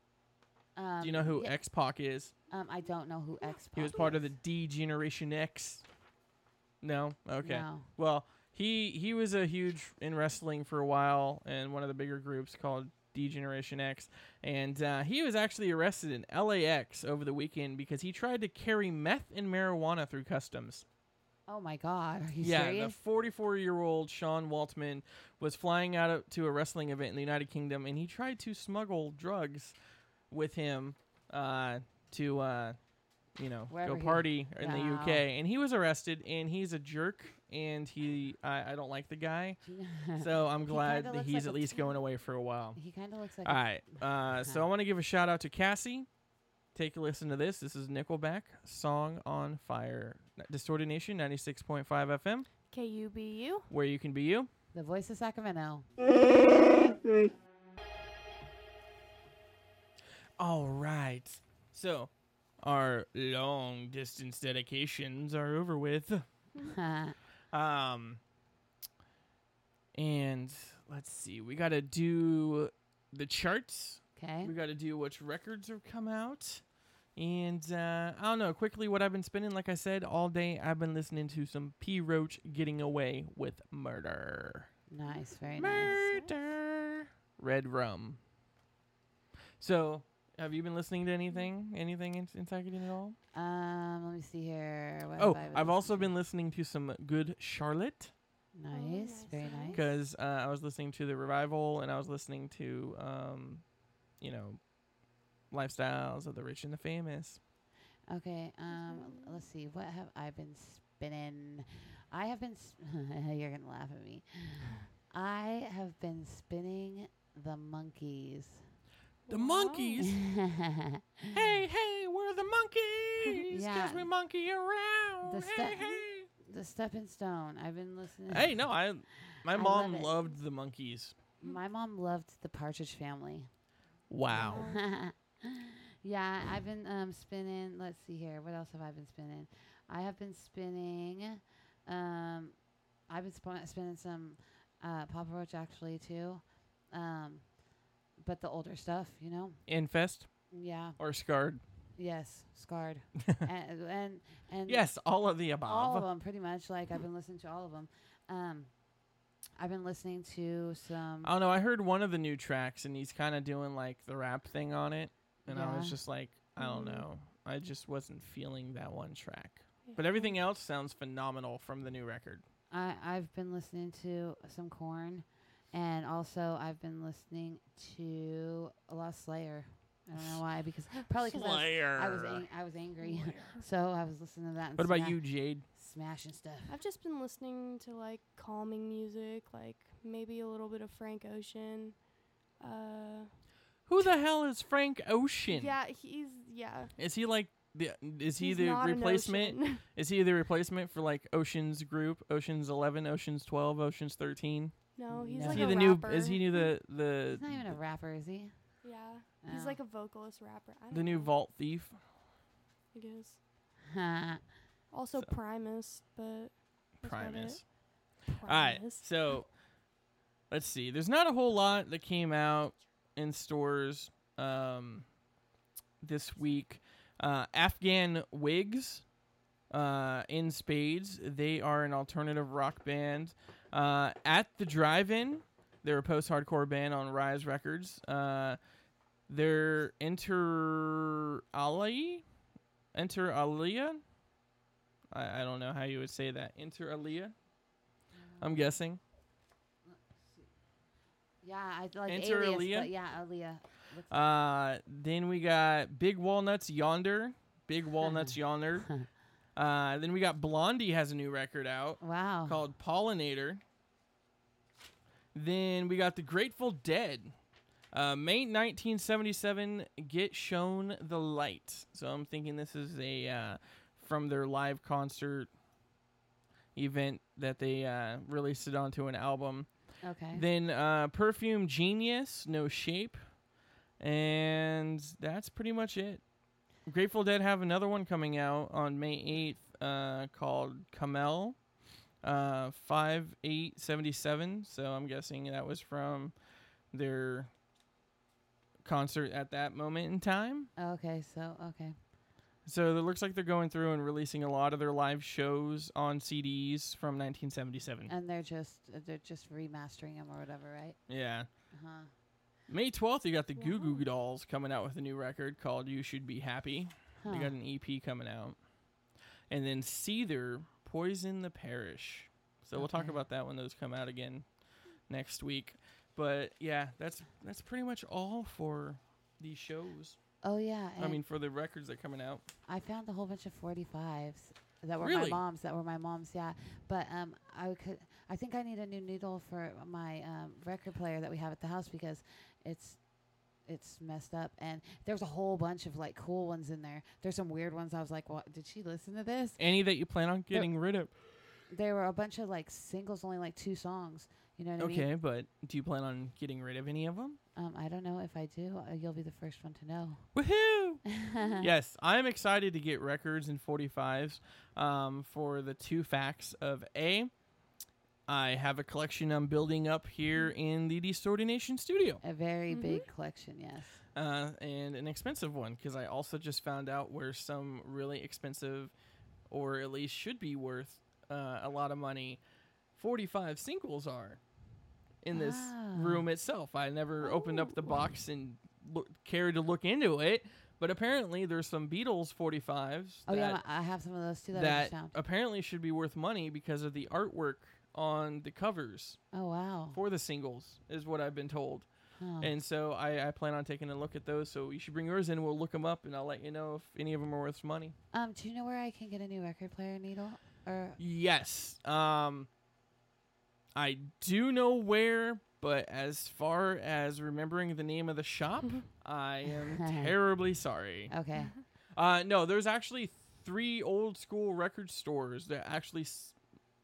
Um, Do you know who yeah. X-Pac is? Um, I don't know who X-Pac is. He was part of the D Generation X. No? Okay. No. Well, he he was a huge in wrestling for a while in one of the bigger groups called D Generation X. And uh, he was actually arrested in L A X over the weekend because he tried to carry meth and marijuana through customs. Oh, my God. Are you yeah, serious? The forty-four-year-old Sean Waltman was flying out to a wrestling event in the United Kingdom, and he tried to smuggle drugs with him uh, to... Uh, you know, Wherever go party in wow. the U K. And he was arrested, and he's a jerk, and he I, I don't like the guy. So I'm glad that he's like at least t- going away for a while. He kind of looks like... All right. Uh, so I want to give a shout out to Cassie. Take a listen to this. This is Nickelback, Song on Fire. Distorted Nation, ninety-six point five F M. K U B U. Where you can be you. The voice of Sacramento. All right. So... our long distance dedications are over with. um, and let's see. We got to do the charts. Okay. We got to do which records have come out. And uh, I don't know. Quickly, what I've been spinning, like I said, all day I've been listening to some P. Roach, Getting Away with Murder. Nice. Very murder. nice. Murder. Red Rum. So... Have you been listening to anything? Anything in- inside at all? Um, let me see here. What oh, I've listening? also been listening to some Good Charlotte. Nice, oh, nice. Very nice. Because uh, I was listening to the Revival, and I was listening to, um, you know, Lifestyles of the Rich and the Famous. Okay. Um, let's see. What have I been spinning? I have been. Sp- You're gonna laugh at me. I have been spinning the Monkees. The Monkees? Hey, hey, we're the Monkees. Yeah. Cause we monkey around. The ste- hey, hey. The Stepping Stone. I've been listening. Hey, no, I. My I mom love loved the Monkees. My mom loved the Partridge Family. Wow. Yeah, I've been um, spinning. Let's see here. What else have I been spinning? I have been spinning. Um, I've been sp- spinning some uh, Papa Roach actually too. Um, But the older stuff, you know. Infest? Yeah. Or Scarred? Yes, Scarred. and, and and yes, all of the above. All of them, pretty much. Like, I've been listening to all of them. Um, I've been listening to some... Oh, no, I heard one of the new tracks, and he's kind of doing, like, the rap thing on it. And yeah. I was just like, I don't know. I just wasn't feeling that one track. Yeah. But everything else sounds phenomenal from the new record. I, I've been listening to some Korn. And also, I've been listening to a lot of Slayer. I don't know why, because probably because I, I was ang- I was angry, so I was listening to that. And what sma- about you, Jade? Smashing stuff. I've just been listening to like calming music, like maybe a little bit of Frank Ocean. Uh, Who the hell is Frank Ocean? Yeah, he's yeah. Is he like the? Is he he's the replacement? Is he the replacement for like Ocean's Group, Ocean's Eleven, Ocean's Twelve, Ocean's Thirteen? No, he's no. like is he a the rapper. New, is he new the, the... He's not even a rapper, is he? Yeah. No. He's like a vocalist rapper. I don't the know. New Vault Thief? I guess. Also so. Primus, but... Primus. Primus. All right, so... Let's see. There's not a whole lot that came out in stores um, this week. Uh, Afghan Wigs uh, in spades. They are an alternative rock band. Uh, at the Drive-In, they're a post-hardcore band on Rise Records. Uh, they're Inter Ali, Inter Aliyah. I, I don't know how you would say that. Inter Aliyah. I'm guessing. Yeah, I like Inter Aliyah. But yeah, Aliyah. Uh, then we got Big Walnuts Yonder. Big Walnuts Yonder. Uh, then we got Blondie has a new record out. Wow. Called Pollinator. Then we got The Grateful Dead. Uh, May nineteen seventy-seven, Get Shown the Light. So I'm thinking this is a uh, from their live concert event that they uh, released it onto an album. Okay. Then uh, Perfume Genius, No Shape. And that's pretty much it. Grateful Dead have another one coming out on May eighth uh, called Kamel uh, five eight seventy-seven. So I'm guessing that was from their concert at that moment in time. Okay, so, okay. So it looks like they're going through and releasing a lot of their live shows on C Ds from nineteen seventy-seven. And they're just they're just remastering them or whatever, right? Yeah. Uh-huh. May twelfth, you got the Goo Goo Dolls coming out with a new record called You Should Be Happy. Huh. You got an E P coming out. And then Seether, Poison the Parish. So okay. We'll talk about that when those come out again next week. But, yeah, that's that's pretty much all for these shows. Oh, yeah. I mean, for the records that are coming out. I found a whole bunch of forty-fives that were really? my mom's. That were my mom's, yeah. But um, I could. I think I need a new needle for my um, record player that we have at the house because... It's it's messed up. And there's a whole bunch of, like, cool ones in there. There's some weird ones. I was like, well, did she listen to this? Any that you plan on getting there, rid of? There were a bunch of, like, singles, only, like, two songs. You know what okay, I mean? Okay, but do you plan on getting rid of any of them? Um, I don't know. If I do, uh, you'll be the first one to know. Woohoo! Yes, I'm excited to get records and forty-fives um, for the two facts of A. I have a collection I'm building up here in the Distorted Nation studio. A very mm-hmm. big collection, yes. Uh, and an expensive one, because I also just found out where some really expensive, or at least should be worth uh, a lot of money, forty-five singles are in this ah. room itself. I never oh. opened up the box and look, care to look into it. But apparently there's some Beatles forty-fives. Oh, yeah, I have some of those too. That, that I apparently should be worth money because of the artwork on the covers. Oh, wow. For the singles is what I've been told. Huh. And so I, I plan on taking a look at those. So you should bring yours in. We'll look them up, and I'll let you know if any of them are worth money. Um, do you know where I can get a new record player needle? Or yes. Um, I do know where, but as far as remembering the name of the shop, I am terribly sorry. Okay. Uh, no, there's actually three old school record stores that actually s-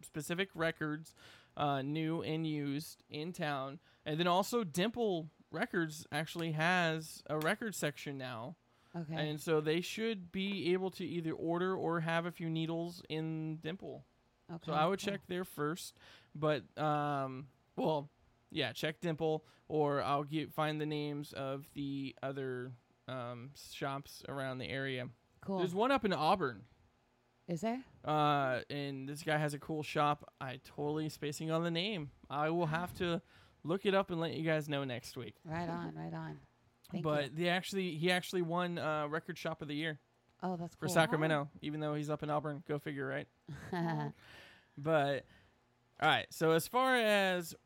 specific records. Uh, new and used in town, and then also Dimple Records actually has a record section now. Okay, and so they should be able to either order or have a few needles in Dimple. Okay, so I would cool. check there first, but um, well, yeah, check Dimple, or I'll get find the names of the other um shops around the area. Cool. There's one up in Auburn. Is there? Uh, and this guy has a cool shop. I totally spacing on the name. I will have to look it up and let you guys know next week. Right on, right on. Thank but you. they actually, he actually won uh, Record Shop of the Year. Oh, that's cool. For Sacramento, wow. Even though he's up in Auburn. Go figure, right? But, all right. So as far as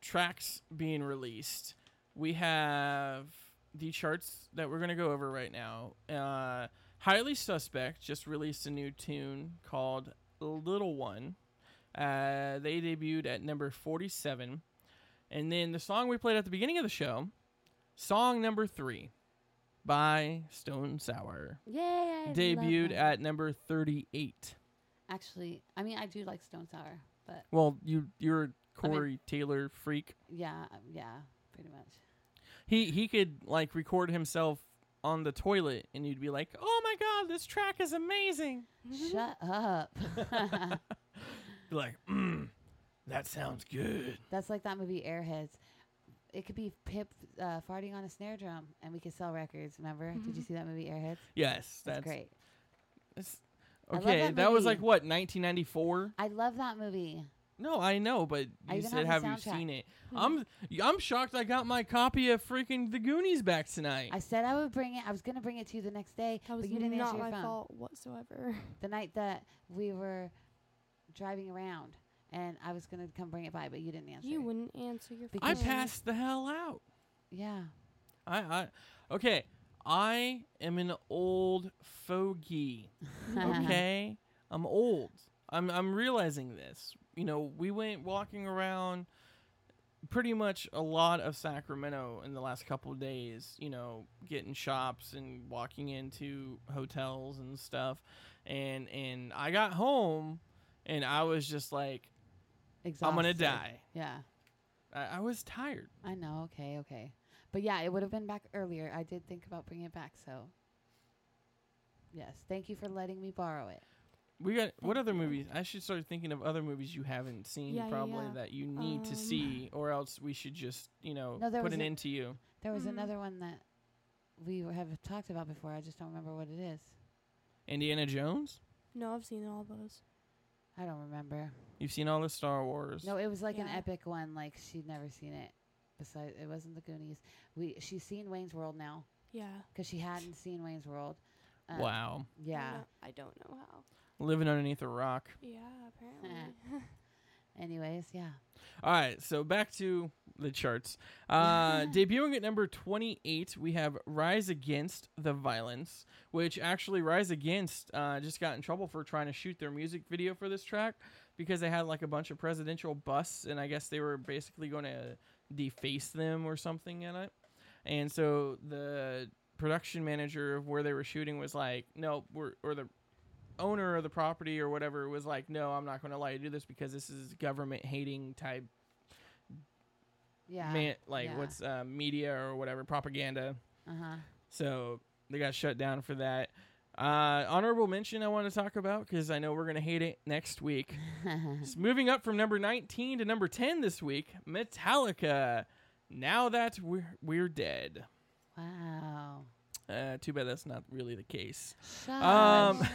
tracks being released, we have the charts that we're going to go over right now. Uh Highly Suspect just released a new tune called Little One. Uh, they debuted at number forty-seven. And then the song we played at the beginning of the show, song number three by Stone Sour. Yay! Debuted at number thirty-eight. Actually, I mean, I do like Stone Sour, but... Well, you, you're a Corey I mean, Taylor freak. Yeah, yeah, pretty much. He, he could, like, record himself on the toilet and you'd be like, oh my god, this track is amazing. Shut up. Be like, mm, that sounds good. That's like that movie Airheads. It could be Pip uh, farting on a snare drum and we could sell records, remember? Mm-hmm. Did you see that movie Airheads? Yes, that's, that's great. That's, okay, that, that was like what, nineteen ninety-four? I love that movie. No, I know, but you said, have, have you seen it? I'm I'm shocked I got my copy of freaking The Goonies back tonight. I said I would bring it. I was going to bring it to you the next day, that was but you didn't answer your phone. Not my fault whatsoever. The night that we were driving around, and I was going to come bring it by, but you didn't answer. You wouldn't answer your phone. I passed the hell out. Yeah. I, I Okay, I am an old fogey, okay? I'm old. I'm I'm realizing this. You know, we went walking around pretty much a lot of Sacramento in the last couple of days, you know, getting shops and walking into hotels and stuff. And and I got home and I was just like, exhausted. I'm going to die. Yeah. I, I was tired. I know. Okay. Okay. But yeah, it would have been back earlier. I did think about bringing it back. So, yes. Thank you for letting me borrow it. We got what other movies? I should start thinking of other movies you haven't seen, yeah, probably yeah. that you need um, to see, or else we should just, you know, no, put an a, end to you. There was mm. another one that we have talked about before. I just don't remember what it is. Indiana Jones? No, I've seen all those. I don't remember. You've seen all the Star Wars? No, it was like yeah. an epic one. Like she'd never seen it. Besides, it wasn't the Goonies. We she's seen Wayne's World now. Yeah, because she hadn't seen Wayne's World. Um, wow. Yeah. I don't know how. Living underneath a rock. Yeah, apparently. Anyways, yeah. All right, so back to the charts. Uh, debuting at number twenty-eight, we have Rise Against the Violence, which actually Rise Against uh, just got in trouble for trying to shoot their music video for this track because they had like a bunch of presidential busts, and I guess they were basically going to deface them or something in it. And so the production manager of where they were shooting was like, no, we're or the... owner of the property or whatever was like, no, I'm not going to let you do this because this is government hating type. Yeah. Man, like yeah. what's uh, media or whatever propaganda. Uh-huh. So they got shut down for that. Uh, honorable mention I want to talk about because I know we're going to hate it next week. It's moving up from number nineteen to number ten this week. Metallica. Now that we're, we're dead. Wow. Uh, too bad that's not really the case. Um,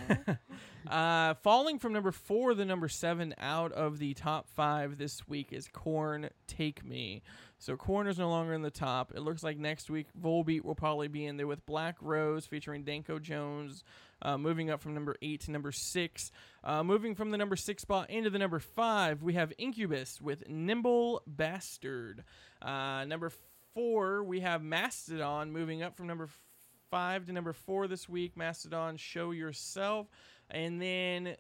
uh, falling from number four to number seven out of the top five this week is Korn, Take Me. So Korn is no longer in the top. It looks like next week Volbeat will probably be in there with Black Rose featuring Danko Jones, uh, moving up from number eight to number six. Uh, moving from the number six spot into the number five, we have Incubus with Nimble Bastard. Uh, number four, we have Mastodon moving up from number four. Five to number four this week, Mastodon, Show Yourself. And then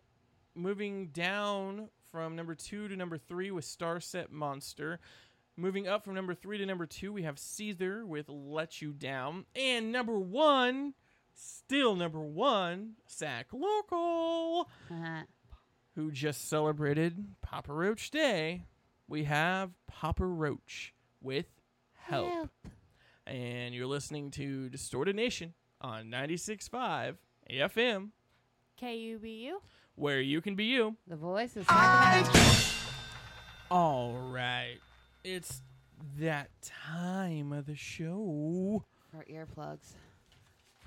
moving down from number two to number three with Starset Monster. Moving up from number three to number two, we have Seether with Let You Down. And number one, still number one, Zakk Local, uh-huh. who just celebrated Papa Roach Day. We have Papa Roach with Help. Help. And you're listening to Distorted Nation on ninety-six point five F M. K U B U. Where you can be you. The voice is... All right. It's that time of the show. For earplugs.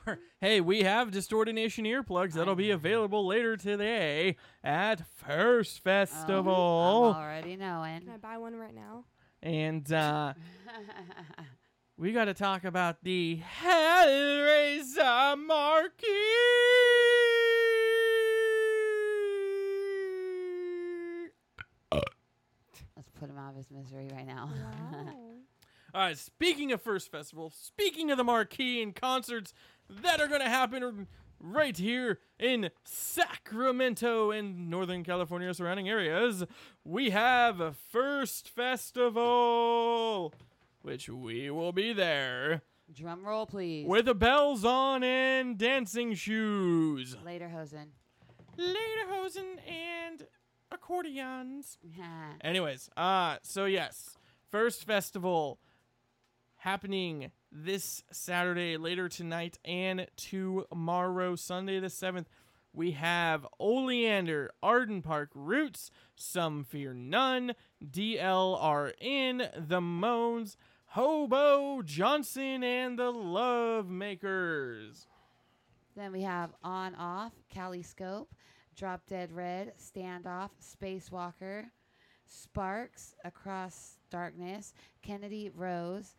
For, hey, we have Distorted Nation earplugs that'll be available later today at FIRST Festival. Oh, I'm already knowing. Can I buy one right now? And, uh... we got to talk about the Hellraiser Marquee. Uh. Let's put him out of his misery right now. Wow. All right, speaking of FIRST Festival, speaking of the Marquee and concerts that are going to happen right here in Sacramento and Northern California surrounding areas, we have FIRST Festival, which we will be there. Drum roll, please. With the bells on and dancing shoes. Lederhosen. Lederhosen and accordions. Anyways, uh, so yes, FIRST Festival happening this Saturday, later tonight, and tomorrow, Sunday the seventh. We have Oleander, Arden Park, Roots, Some Fear None, D L R N, The Moans, Hobo Johnson and the Love Makers. Then we have On Off, Kaleidoscope, Drop Dead Red, Standoff, Spacewalker, Sparks, Across Darkness, Kennedy Rose,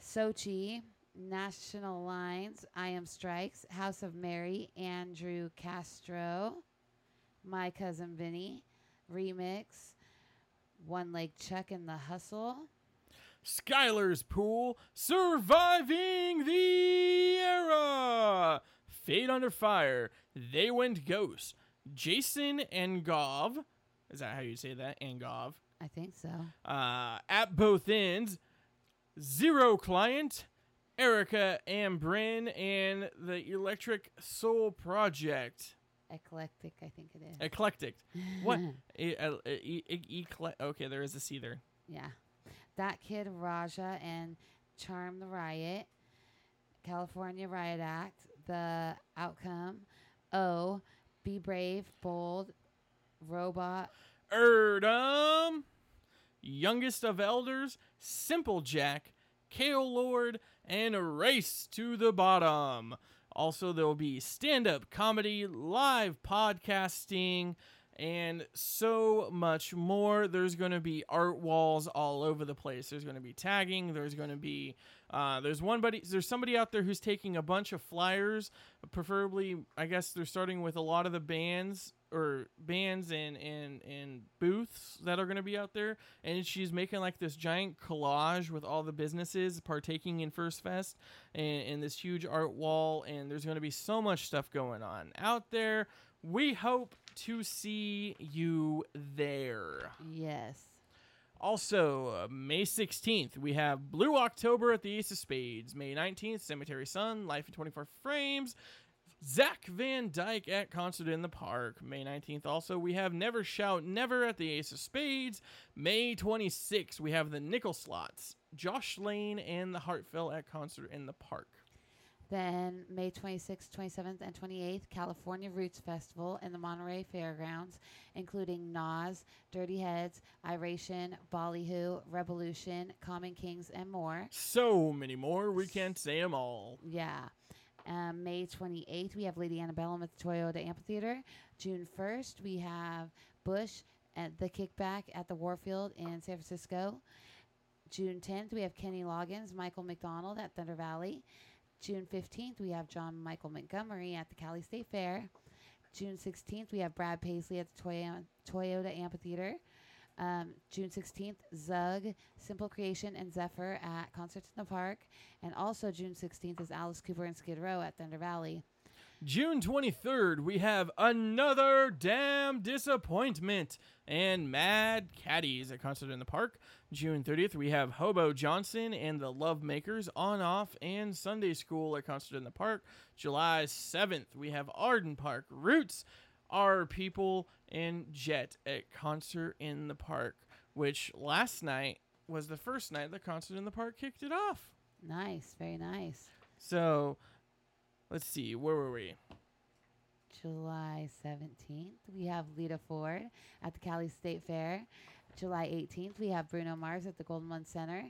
Sochi, National Lines, I Am Strikes, House of Mary, Andrew Castro, My Cousin Vinny, Remix, One Leg Chuck and the Hustle, Skylar's Pool, Surviving the Era, Fade Under Fire, They Went Ghost, Jason Angov, is that how you say that, Angov? I think so. Uh, At Both Ends, Zero Client, Erica Ambrin, and the Electric Soul Project. Eclectic, I think it is. Eclectic. What? e- e- e- ecle- okay, there is a C there. Yeah. That Kid Raja and Charm the Riot, California Riot Act, The Outcome, Oh, Be Brave, Bold, Robot, Erdum, Youngest of Elders, Simple Jack, K O Lord, and A Race to the Bottom. Also, there will be stand-up comedy, live podcasting, and so much more. There's going to be art walls all over the place. There's going to be tagging. There's going to be... Uh, there's one buddy... There's somebody out there who's taking a bunch of flyers. Preferably, I guess they're starting with a lot of the bands... or bands and, and, and booths that are going to be out there. And she's making like this giant collage with all the businesses partaking in FIRST Fest and, and this huge art wall. And there's going to be so much stuff going on out there. We hope to see you there. Yes. Also, uh, May sixteenth, we have Blue October at the Ace of Spades. May nineteenth, Cemetery Sun, Life in twenty-four Frames. Zach Van Dyke at Concert in the Park. May nineteenth also, we have Never Shout Never at the Ace of Spades. May twenty-sixth, we have the Nickel Slots, Josh Lane, and the Heartfelt at Concert in the Park. Then May twenty-sixth, twenty-seventh, and twenty-eighth, California Roots Festival in the Monterey Fairgrounds, including Nas, Dirty Heads, Iration, Ballyhoo, Revolution, Common Kings, and more. So many more, we can't say them all. Yeah. Um, May twenty-eighth, we have Lady Antebellum at the Toyota Amphitheater. June first, we have Bush at the Kickback at the Warfield in San Francisco. June tenth, we have Kenny Loggins, Michael McDonald at Thunder Valley. June fifteenth, we have John Michael Montgomery at the Cali State Fair. June sixteenth, we have Brad Paisley at the Toy- Toyota Amphitheater. Um, June sixteenth, Zug, Simple Creation, and Zephyr at Concerts in the Park. And also June sixteenth is Alice Cooper and Skid Row at Thunder Valley. June twenty-third, we have Another Damn Disappointment and Mad Caddies at Concert in the Park. June thirtieth, we have Hobo Johnson and the Lovemakers, On Off, and Sunday School at Concert in the Park. July seventh, we have Arden Park, Roots, Our People, and Jet at Concert in the Park, which last night was the first night that Concert in the Park kicked it off. Nice, very nice. So... let's see, where were we? July seventeenth, we have Lita Ford at the Cali State Fair. July eighteenth, we have Bruno Mars at the Golden One Center.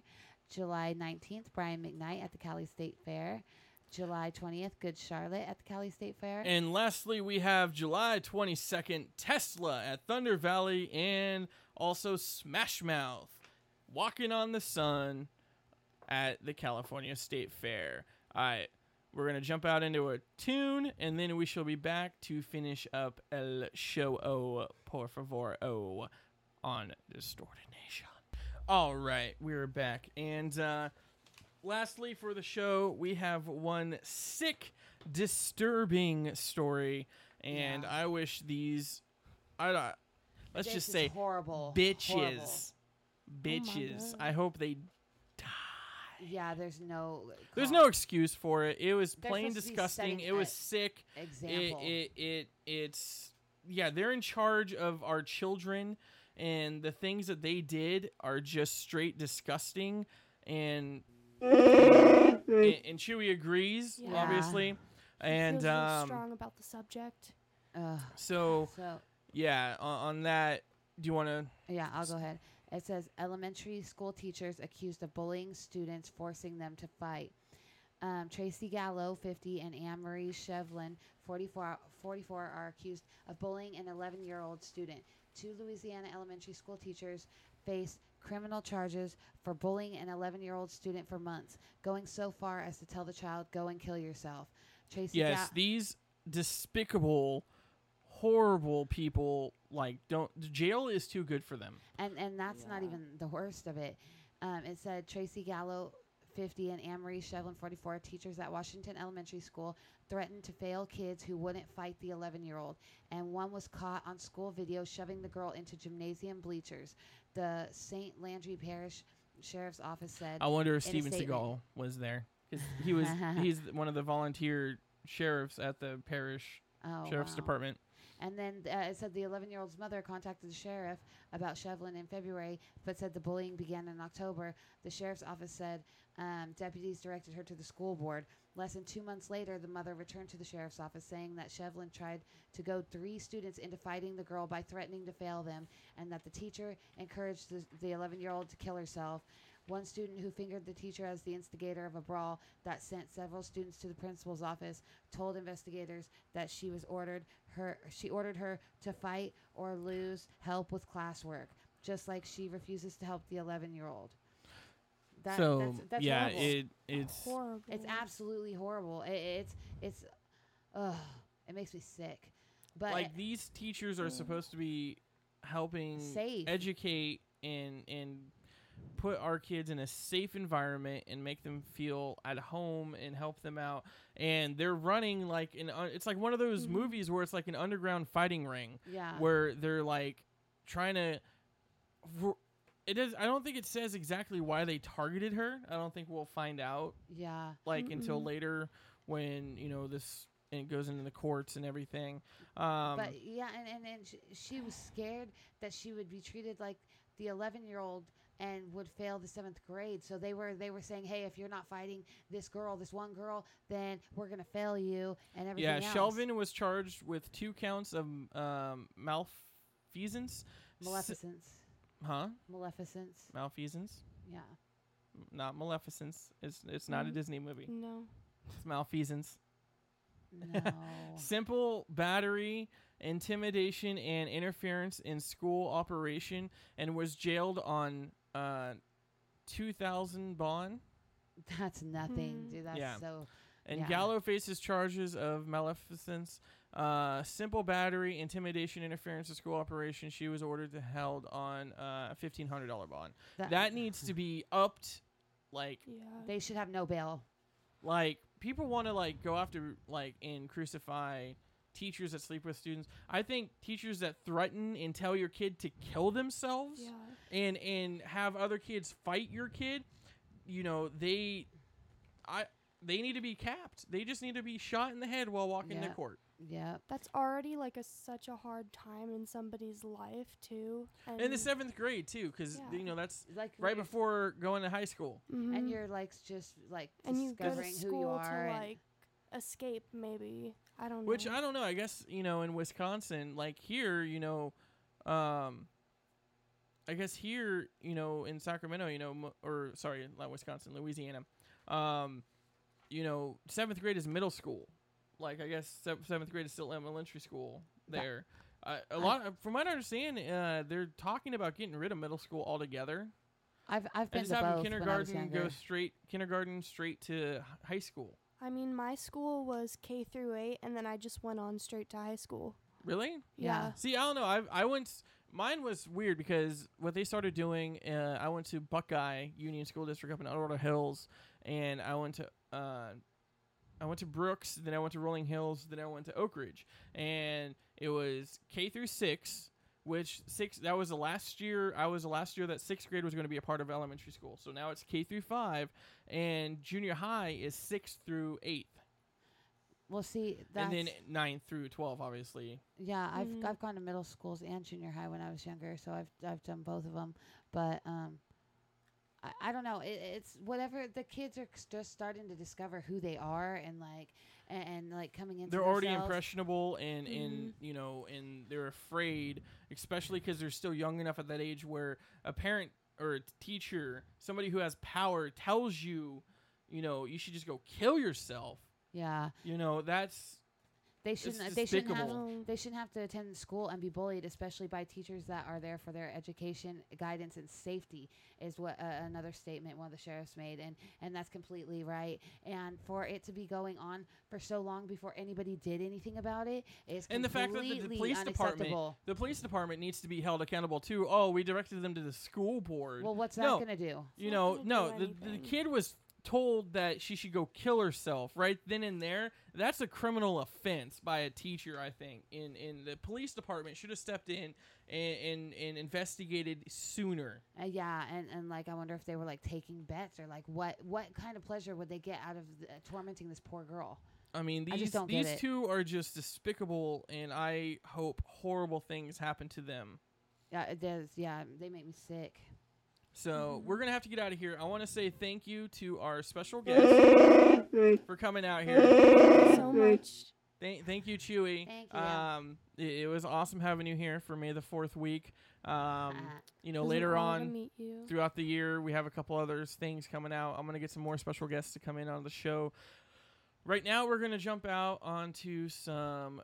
July nineteenth, Brian McKnight at the Cali State Fair. July twentieth, Good Charlotte at the Cali State Fair. And lastly, we have July twenty-second, Tesla at Thunder Valley, and also Smash Mouth, Walking on the Sun at the California State Fair. All right. We're going to jump out into a tune, and then we shall be back to finish up El Show O, Por Favor O, on Distorted Nation. All right, we're back. And uh, lastly for the show, we have one sick, disturbing story. And yeah. I wish these, I don't, let's this just say, horrible. bitches, horrible. bitches, oh I hope they die. Yeah, there's no... call. There's no excuse for it. It was plain disgusting. It was sick. Example. It, it, it, it's... yeah, they're in charge of our children, and the things that they did are just straight disgusting, and... and, and Chewy agrees, yeah. obviously. And feels um, strong about the subject. Uh, so, so, yeah, on, on that, do you want to... yeah, I'll go ahead. It says elementary school teachers accused of bullying students, forcing them to fight. Um, Tracy Gallo, fifty, and Anne-Marie Shevlin, forty-four, forty-four, are accused of bullying an eleven-year-old student. Two Louisiana elementary school teachers faced criminal charges for bullying an eleven-year-old student for months, going so far as to tell the child, "Go and kill yourself." Tracy yes, Ga- these despicable, horrible people... like, don't jail is too good for them. And and that's yeah. not even the worst of it. Um, it said Tracy Gallo, fifty, and Anne-Marie Shevlin, forty-four, teachers at Washington Elementary School, threatened to fail kids who wouldn't fight the eleven-year-old. And one was caught on school video shoving the girl into gymnasium bleachers. The Saint Landry Parish Sheriff's Office said... I wonder if Steven Seagal was there. He was he's one of the volunteer sheriffs at the parish oh, sheriff's wow. department. And then uh, it said the eleven-year-old's mother contacted the sheriff about Shevlin in February, but said the bullying began in October. The sheriff's office said um, deputies directed her to the school board. Less than two months later, the mother returned to the sheriff's office saying that Shevlin tried to goad three students into fighting the girl by threatening to fail them, and that the teacher encouraged the, the eleven-year-old to kill herself. One student who fingered the teacher as the instigator of a brawl that sent several students to the principal's office told investigators that she was ordered her she ordered her to fight or lose help with classwork, just like she refuses to help the eleven-year-old. That, so that's, that's yeah, horrible. it it's horrible. It's absolutely horrible. It, it's it's, ugh, it makes me sick. But like it, these teachers are mm. supposed to be helping Safe. educate and and. put our kids in a safe environment and make them feel at home and help them out. And they're running like an, un- it's like one of those mm-hmm. movies where it's like an underground fighting ring yeah. where they're like trying to, it is. I don't think it says exactly why they targeted her. I don't think we'll find out. Yeah. Like mm-hmm. until later when, you know, this, and it goes into the courts and everything. Um, but yeah. And, and, and she, she was scared that she would be treated like the eleven year old, and would fail the seventh grade. So they were they were saying, hey, if you're not fighting this girl, this one girl, then we're going to fail you and everything yeah, else. Yeah, Shelvin was charged with two counts of um, malfeasance. Maleficence. S- huh? Maleficence. Malfeasance? Yeah. Not Maleficence. It's it's not mm. a Disney movie. No. It's malfeasance. No. Simple battery, intimidation, and interference in school operation, and was jailed on uh, two thousand bond. That's nothing, mm. dude. That's yeah. so... And yeah. Gallo faces charges of maleficence, uh, simple battery, intimidation, interference in school operation. She was ordered to held on uh, a fifteen hundred dollars bond. That, that needs to be upped. Like, yeah. They should have no bail. Like, people want to, like, go after, like, and crucify teachers that sleep with students. I think teachers that threaten and tell your kid to kill themselves yeah. and, and have other kids fight your kid, you know, they... I. They need to be capped. They just need to be shot in the head while walking yep. to court. Yeah. That's already like a such a hard time in somebody's life too. And in the seventh grade too, because yeah. you know that's like right before going to high school. Mm-hmm. And you're like just like and discovering you go to who you are. To, like, escape maybe. I don't know. Which I don't know. I guess you know in Wisconsin, like here, you know, um, I guess here, you know, in Sacramento, you know, or sorry, not Wisconsin, Louisiana, um. You know, seventh grade is middle school. Like, I guess seventh grade is still elementary school there. Uh, a lot, of, from what I understand, uh, they're talking about getting rid of middle school altogether. I've I've been to both when I was younger. Go straight kindergarten straight to high school. I mean, my school was K through eight, and then I just went on straight to high school. Really? Yeah. yeah. See, I don't know. I I went. Mine was weird because what they started doing. Uh, I went to Buckeye Union School District up in Eldorado Hills, and I went to. Uh, I went to Brooks, then I went to Rolling Hills, then I went to Oak Ridge, and it was K through six, which six that was the last year I was the last year that sixth grade was going to be a part of elementary school. So now it's K through five, and junior high is sixth through eighth. Well, see, that's... and then ninth through twelve, obviously. Yeah, I've mm-hmm. I've gone to middle schools and junior high when I was younger, so I've I've done both of them, but um. I, I don't know. It, it's whatever the kids are just starting to discover who they are and like, and, and like coming into. They're themselves. Already impressionable and mm-hmm. and you know and they're afraid, especially because they're still young enough at that age where a parent or a teacher, somebody who has power, tells you, you know, you should just go kill yourself. Yeah. You know that's. They shouldn't. They shouldn't have. They shouldn't have to attend school and be bullied, especially by teachers that are there for their education, guidance, and safety. Is what uh, another statement one of the sheriffs made, and and that's completely right. And for it to be going on for so long before anybody did anything about it is completely unacceptable. And the fact that the, the police department, the police department needs to be held accountable too. Oh, we directed them to the school board. Well, what's that no, going to do? You know, no. The, the kid was. Told that she should go kill herself right then and there. That's a criminal offense by a teacher, I think. In in the police department should have stepped in and and, and investigated sooner. Uh, yeah, and, and like I wonder if they were like taking bets or like what what kind of pleasure would they get out of the, uh, tormenting this poor girl? I mean, these I these two are just despicable, and I hope horrible things happen to them. Yeah, it does. Yeah, they make me sick. So we're going to have to get out of here. I want to say thank you to our special guest for coming out here. Thank you so much. Thank, thank you, Chewy. Thank you. Um, it, it was awesome having you here for May the fourth week. Um, you know, later on throughout the year, we have a couple other things coming out. I'm going to get some more special guests to come in on the show. Right now, we're going to jump out onto some...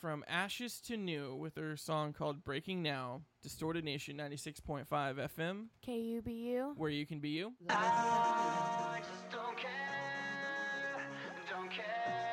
From Ashes to New with her song called Breaking Now, Distorted Nation ninety-six point five F M. K U B U. Where you can be you. I just don't care, don't care.